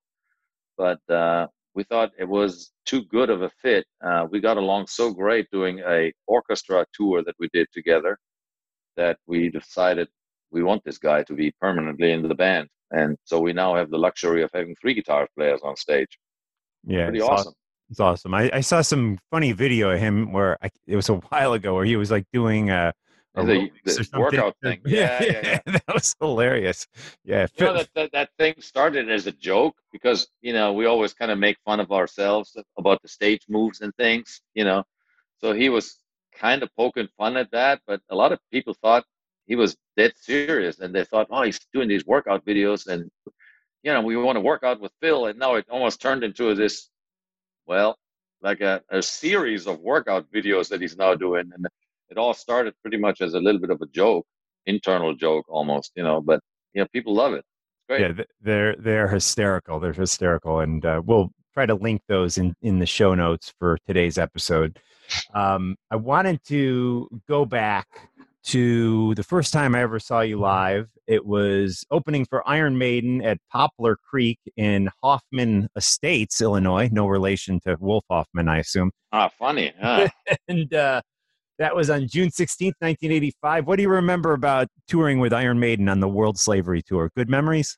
but uh, we thought it was too good of a fit. Uh, we got along so great doing a orchestra tour that we did together that we decided we want this guy to be permanently in the band. And so we now have the luxury of having three guitar players on stage. Yeah, pretty it's awesome. awesome. It's awesome. I, I saw some funny video of him where I, it was a while ago where he was like doing a, a the, the workout thing. Yeah, yeah, yeah, yeah. That was hilarious. Yeah, you know, that, that that thing started as a joke because you know we always kind of make fun of ourselves about the stage moves and things. You know, so he was kind of poking fun at that, but a lot of people thought he was dead serious, and they thought, oh, he's doing these workout videos, and you know, we want to work out with Phil, and now it almost turned into this, well, like a, a series of workout videos that he's now doing, and it all started pretty much as a little bit of a joke, internal joke almost, you know. But you know, people love it. It's great. Yeah, they're they're hysterical. They're hysterical, and uh, we'll try to link those in in the show notes for today's episode. Um, I wanted to go back to the first time I ever saw you live. It was opening for Iron Maiden at Poplar Creek in Hoffman Estates, Illinois. No relation to Wolf Hoffmann, I assume. Ah, funny. Huh? And uh, that was on June sixteenth, nineteen eighty-five. What do you remember about touring with Iron Maiden on the World Slavery Tour? Good memories?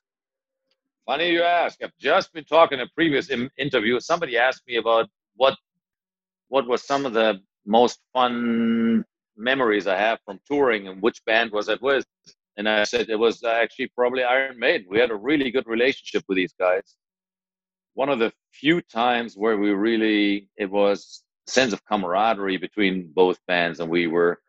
Funny you ask. I've just been talking in a previous im- interview. Somebody asked me about what what was some of the most fun memories I have from touring and which band was it with, and I said it was actually probably Iron Maiden. We had a really good relationship with these guys. One of the few times where we really, it was a sense of camaraderie between both bands, and we were,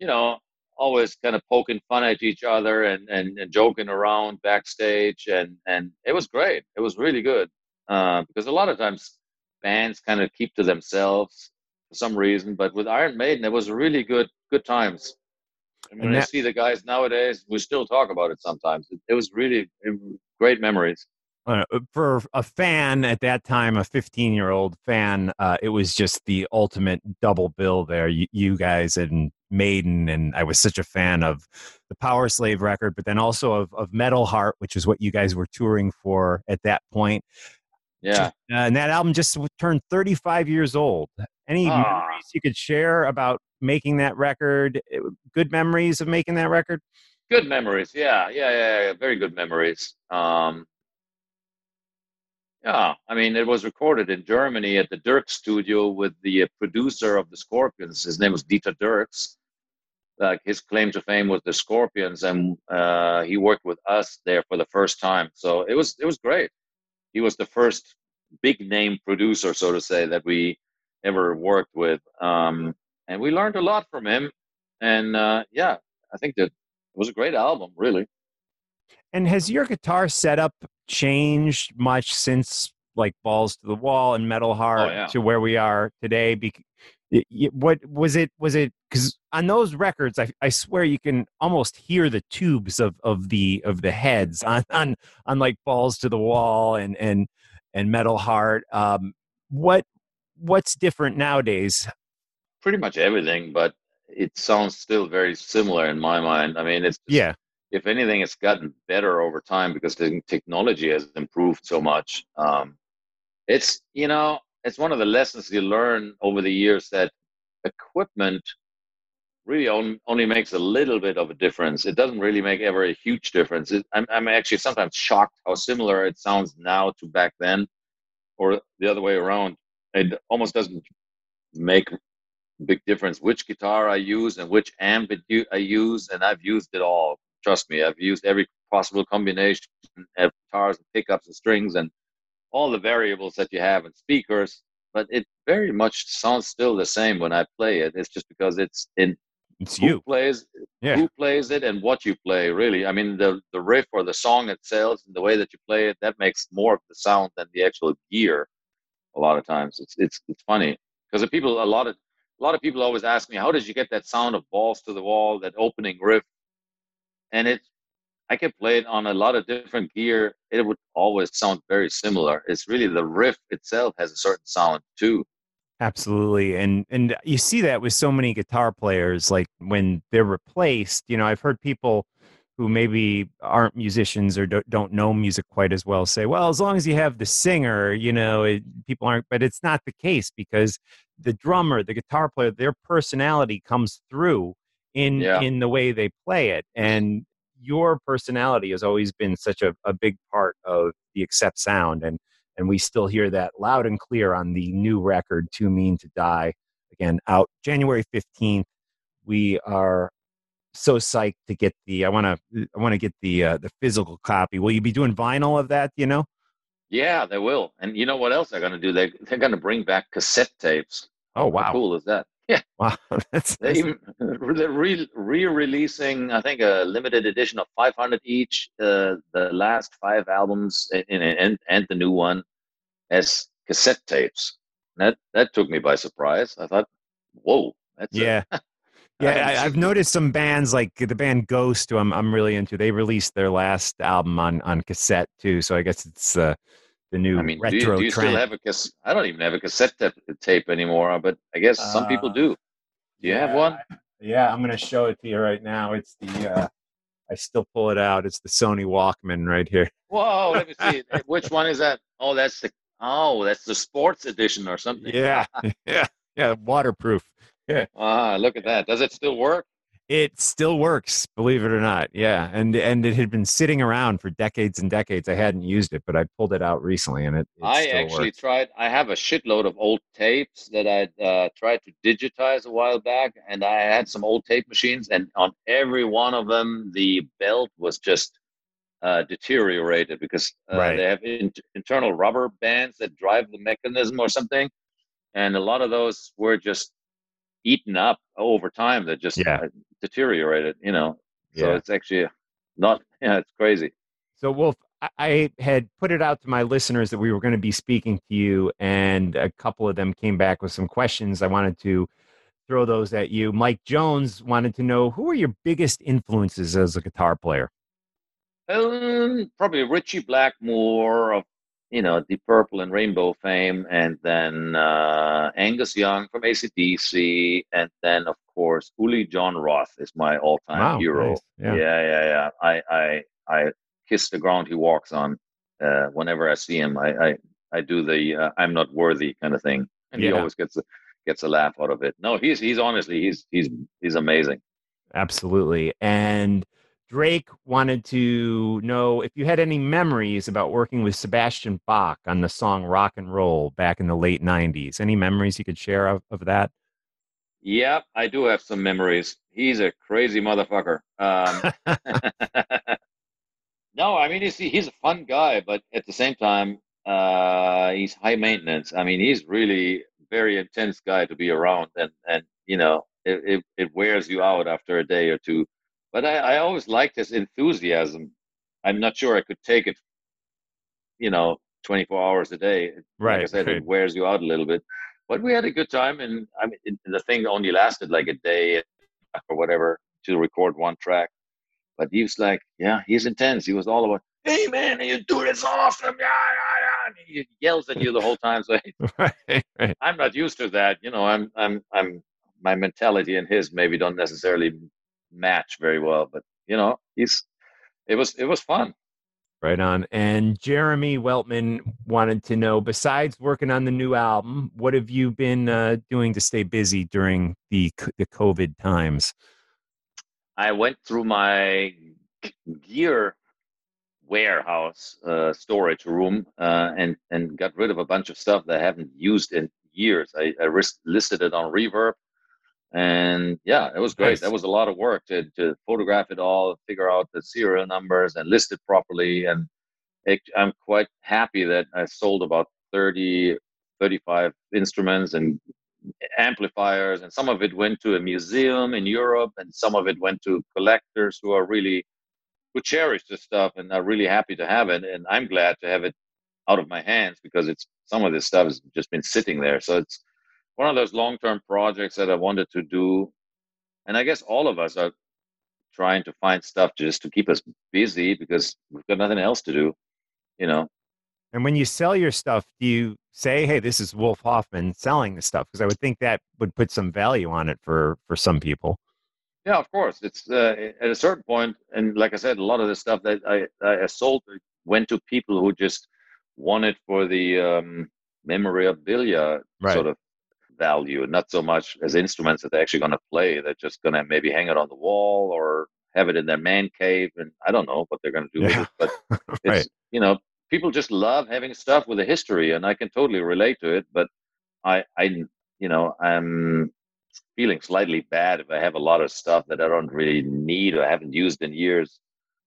you know, always kind of poking fun at each other and and, and joking around backstage, and and it was great. It was really good, uh, because a lot of times bands kind of keep to themselves for some reason, but with Iron Maiden, it was really good, good times. And when and that, I see the guys nowadays, we still talk about it sometimes. It, it was really it, great memories. Uh, for a fan at that time, a fifteen-year-old fan, uh, it was just the ultimate double bill there. You, you guys and Maiden, and I was such a fan of the Power Slave record, but then also of, of Metal Heart, which is what you guys were touring for at that point. Yeah. Uh, and that album just turned thirty-five years old. Any uh, memories you could share about making that record? It, good memories of making that record? Good memories. Yeah. Yeah. Yeah. yeah. Very good memories. Um, yeah. I mean, it was recorded in Germany at the Dirks studio with the producer of the Scorpions. His name was Dieter Dirks. Like, his claim to fame was the Scorpions, and uh, he worked with us there for the first time. So it was, it was great. He was the first big name producer, so to say, that we ever worked with. Um, and we learned a lot from him. And uh, yeah, I think that it was a great album, really. And has your guitar setup changed much since like Balls to the Wall and Metal Heart oh, yeah. to where we are today? Be- what was it? Was it because on those records, I, I swear you can almost hear the tubes of, of the of the heads on, on on like Balls to the Wall and and and Metal Heart. Um, what what's different nowadays? Pretty much everything, but it sounds still very similar in my mind. I mean, it's just, yeah. If anything, it's gotten better over time because the technology has improved so much. Um, it's you know. It's one of the lessons you learn over the years that equipment really on, only makes a little bit of a difference. It doesn't really make ever a huge difference. It, I'm, I'm actually sometimes shocked how similar it sounds now to back then, or the other way around. It almost doesn't make a big difference which guitar I use and which amp I use, and I've used it all. Trust me, I've used every possible combination of guitars and pickups and strings and all the variables that you have in speakers, but it very much sounds still the same when I play it. It's just because it's in it's who you. plays yeah. who plays it and what you play, really. I mean, the, the riff or the song itself and the way that you play it, that makes more of the sound than the actual gear a lot of times. It's it's it's funny. Because people a lot of a lot of people always ask me, how did you get that sound of Balls to the Wall, that opening riff? And it's I can play it on a lot of different gear. It would always sound very similar. It's really the riff itself has a certain sound too. Absolutely. And and you see that with so many guitar players, like when they're replaced, you know, I've heard people who maybe aren't musicians or do, don't know music quite as well say, well, as long as you have the singer, you know, it, people aren't, but it's not the case, because the drummer, the guitar player, their personality comes through in, yeah. in the way they play it. And your personality has always been such a, a big part of the Accept sound. And, and we still hear that loud and clear on the new record, Too Mean to Die, again, out January fifteenth. We are so psyched to get the, I want to, I want to get the, uh, the physical copy. Will you be doing vinyl of that, you know? Yeah, they will. And you know what else they're going to do? They, they're going to bring back cassette tapes. Oh, wow. How cool is that? Yeah. Wow. That's, they even, they're re- re-releasing, I think, a limited edition of five hundred each, uh, the last five albums in, in, in, and the new one as cassette tapes. And that, that took me by surprise. I thought, whoa. That's yeah. A- Yeah, I, I've noticed some bands like the band Ghost, who I'm I'm really into. They released their last album on, on cassette too, so I guess it's uh, the new I mean, retro trend. Do you, do you trend. still have a cassette? I don't even have a cassette tape anymore, but I guess some uh, people do. Do you yeah, have one? I, yeah, I'm going to show it to you right now. It's the uh, I still pull it out. It's the Sony Walkman right here. Whoa, let me see. Which one is that? Oh, that's the oh, that's the sports edition or something. Yeah, yeah, yeah, waterproof. Yeah. Ah, look at that. Does it still work? It still works, believe it or not. Yeah. And and it had been sitting around for decades and decades. I hadn't used it, but I pulled it out recently and it, it I still actually works. tried. I have a shitload of old tapes that I uh, tried to digitize a while back. And I had some old tape machines. And on every one of them, the belt was just uh, deteriorated because uh, right. they have in- internal rubber bands that drive the mechanism or something. And a lot of those were just eaten up over time. That just yeah. uh, deteriorated, you know. Yeah. So it's actually not, yeah, it's crazy. So Wolf, I, I had put it out to my listeners that we were going to be speaking to you, and a couple of them came back with some questions. I wanted to throw those at you. Mike Jones wanted to know, who are your biggest influences as a guitar player? Um, probably Richie Blackmore of, you know, Deep Purple and Rainbow fame, and then uh, Angus Young from A C D C, and then, of course, Uli John Roth is my all-time wow, hero. Nice. Yeah. yeah, yeah, yeah. I, I, I kiss the ground he walks on. Uh, whenever I see him, I, I, I do the uh, "I'm not worthy" kind of thing, and yeah. he always gets a, gets a laugh out of it. No, he's he's honestly he's he's he's amazing. Absolutely, and Drake wanted to know if you had any memories about working with Sebastian Bach on the song Rock and Roll back in the late nineties. Any memories you could share of, of that? Yeah, I do have some memories. He's a crazy motherfucker. Um, no, I mean, he's, he's a fun guy, but at the same time, uh, he's high maintenance. I mean, he's really very intense guy to be around, and, and you know, it, it, it wears you out after a day or two. But I, I always liked his enthusiasm. I'm not sure I could take it, you know, twenty-four hours a day. Right. Like I said, right. It wears you out a little bit. But we had a good time, and I mean, it, the thing only lasted like a day or whatever to record one track. But he was like, yeah, he's intense. He was all about, hey, man, you do this awesome. Yeah, yeah, yeah. He yells at you the whole time. So right, right. I'm not used to that. You know, I'm, I'm, I'm. My mentality and his maybe don't necessarily match very well, but you know, he's it was it was fun. Right on. And Jeremy Weltman wanted to know, besides working on the new album, what have you been uh, doing to stay busy during the the COVID times? I went through my gear warehouse uh, storage room uh, and and got rid of a bunch of stuff that I haven't used in years. I, I risked, listed it on Reverb. And yeah, it was great. Nice. That was a lot of work to to photograph it all, figure out the serial numbers, and list it properly. And it, I'm quite happy that I sold about thirty, thirty-five instruments and amplifiers. And some of it went to a museum in Europe, and some of it went to collectors who are really who cherish this stuff and are really happy to have it. And I'm glad to have it out of my hands, because it's some of this stuff has just been sitting there. So it's one of those long-term projects that I wanted to do. And I guess all of us are trying to find stuff just to keep us busy, because we've got nothing else to do, you know. And when you sell your stuff, do you say, hey, this is Wolf Hoffmann selling this stuff? Because I would think that would put some value on it for, for some people. Yeah, of course. It's uh, at a certain point, and like I said, a lot of the stuff that I, I sold went to people who just wanted for the um, memorabilia right. sort of value, not so much as instruments that they're actually going to play. They're just going to maybe hang it on the wall or have it in their man cave, and I don't know what they're going to do yeah. with it. But it's, right. you know, people just love having stuff with a history, and I can totally relate to it. But I, I, you know, I'm feeling slightly bad if I have a lot of stuff that I don't really need or haven't used in years.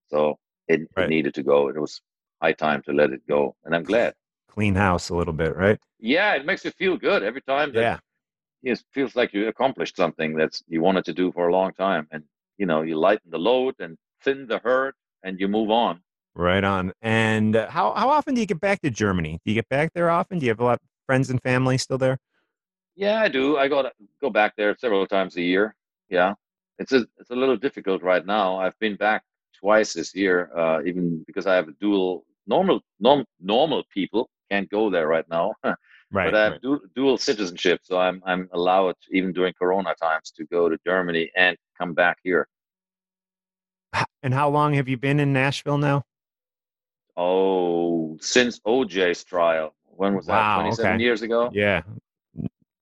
So it, right. it needed to go. It was high time to let it go, and I'm glad. Clean house a little bit, right? Yeah, it makes you feel good every time. That yeah, it feels like you accomplished something that you wanted to do for a long time, and you know, you lighten the load and thin the herd, and you move on. Right on. And uh, how how often do you get back to Germany? Do you get back there often? Do you have a lot of friends and family still there? Yeah, I do. I go to, go back there several times a year. Yeah, it's a, it's a little difficult right now. I've been back twice this year, uh, even because I have a dual. Normal, norm, normal people can't go there right now, right? But I have right. du- dual citizenship, so I'm I'm allowed even during Corona times to go to Germany and come back here. And how long have you been in Nashville now? Oh, since O J's trial. When was wow, that? Twenty-seven okay. years ago. Yeah,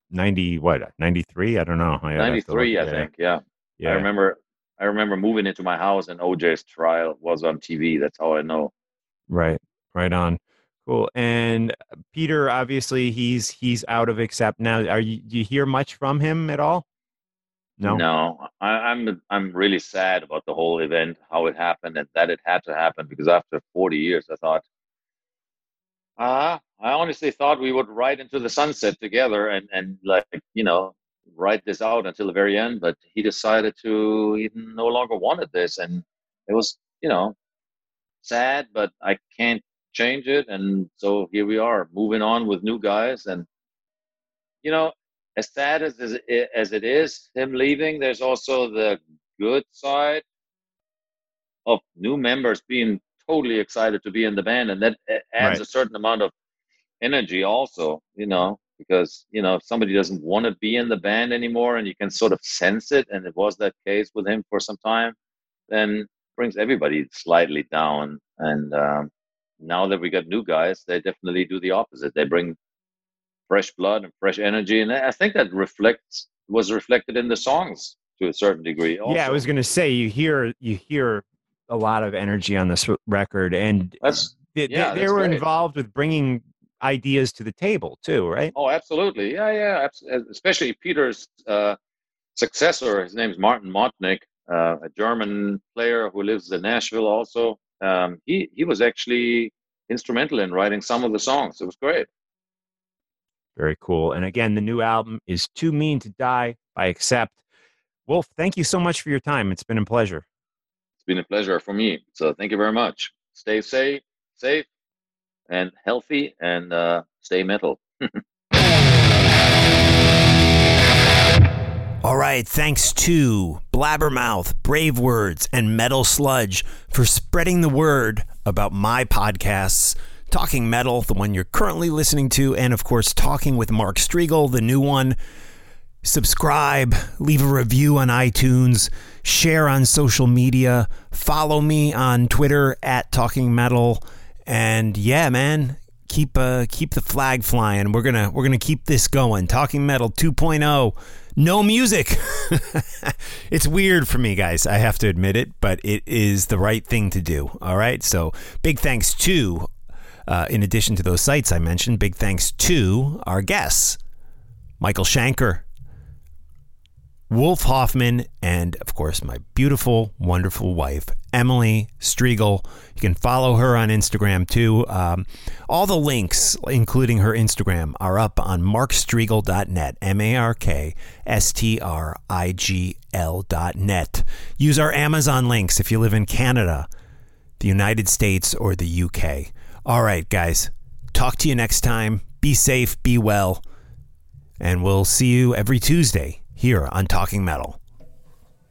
ninety what? Ninety-three? I don't know. Ninety-three, I, I think. Yeah. yeah, I remember. I remember moving into my house, and O J's trial was on T V. That's how I know. Right. Right on. Cool. And Peter, obviously he's, he's out of Accept now. Are you, do you hear much from him at all? No, no, I, I'm, I'm really sad about the whole event, how it happened and that it had to happen, because after forty years, I thought, ah, uh, I honestly thought we would ride into the sunset together and, and like, you know, ride this out until the very end, but he decided to, he no longer wanted this. And it was, you know, sad, but I can't change it, and so here we are moving on with new guys. And you know, as sad as as it is him leaving, there's also the good side of new members being totally excited to be in the band, and that adds right. a certain amount of energy also, you know, because you know, if somebody doesn't want to be in the band anymore and you can sort of sense it, and it was that case with him for some time, then brings everybody slightly down. And um, now that we got new guys, they definitely do the opposite. They bring fresh blood and fresh energy, and I think that reflects was reflected in the songs to a certain degree also. Yeah, I was going to say, you hear you hear a lot of energy on this record, and that's, they, yeah, they, they were great. Involved with bringing ideas to the table too, right? Oh, absolutely. Yeah, yeah. Especially Peter's uh, successor, his name is Martin Motnik, Uh, a German player who lives in Nashville also. Um, he, he was actually instrumental in writing some of the songs. It was great. Very cool. And again, the new album is Too Mean to Die by Accept. Wolf, thank you so much for your time. It's been a pleasure. It's been a pleasure for me. So thank you very much. Stay safe, safe and healthy, and uh, stay metal. All right, thanks to Blabbermouth, Brave Words, and Metal Sludge for spreading the word about my podcasts, Talking Metal, the one you're currently listening to, and of course, Talking with Mark Strigl, the new one. Subscribe, leave a review on iTunes, share on social media, follow me on Twitter at Talking Metal, and yeah, man, keep uh, keep the flag flying. We're gonna we're gonna keep this going. Talking Metal two point oh. No music. It's weird for me, guys. I have to admit it, but it is the right thing to do. All right. So big thanks to, uh, in addition to those sites I mentioned, big thanks to our guests, Michael Schenker, Wolf Hoffmann, and of course, my beautiful, wonderful wife, Emily Strigl. You can follow her on Instagram too. Um, all the links, including her Instagram, are up on mark strigl dot net, M A R K S T R I G L dot net. Use our Amazon links if you live in Canada, the United States, or the U K. All right, guys, talk to you next time. Be safe, be well, and we'll see you every Tuesday here on Talking Metal.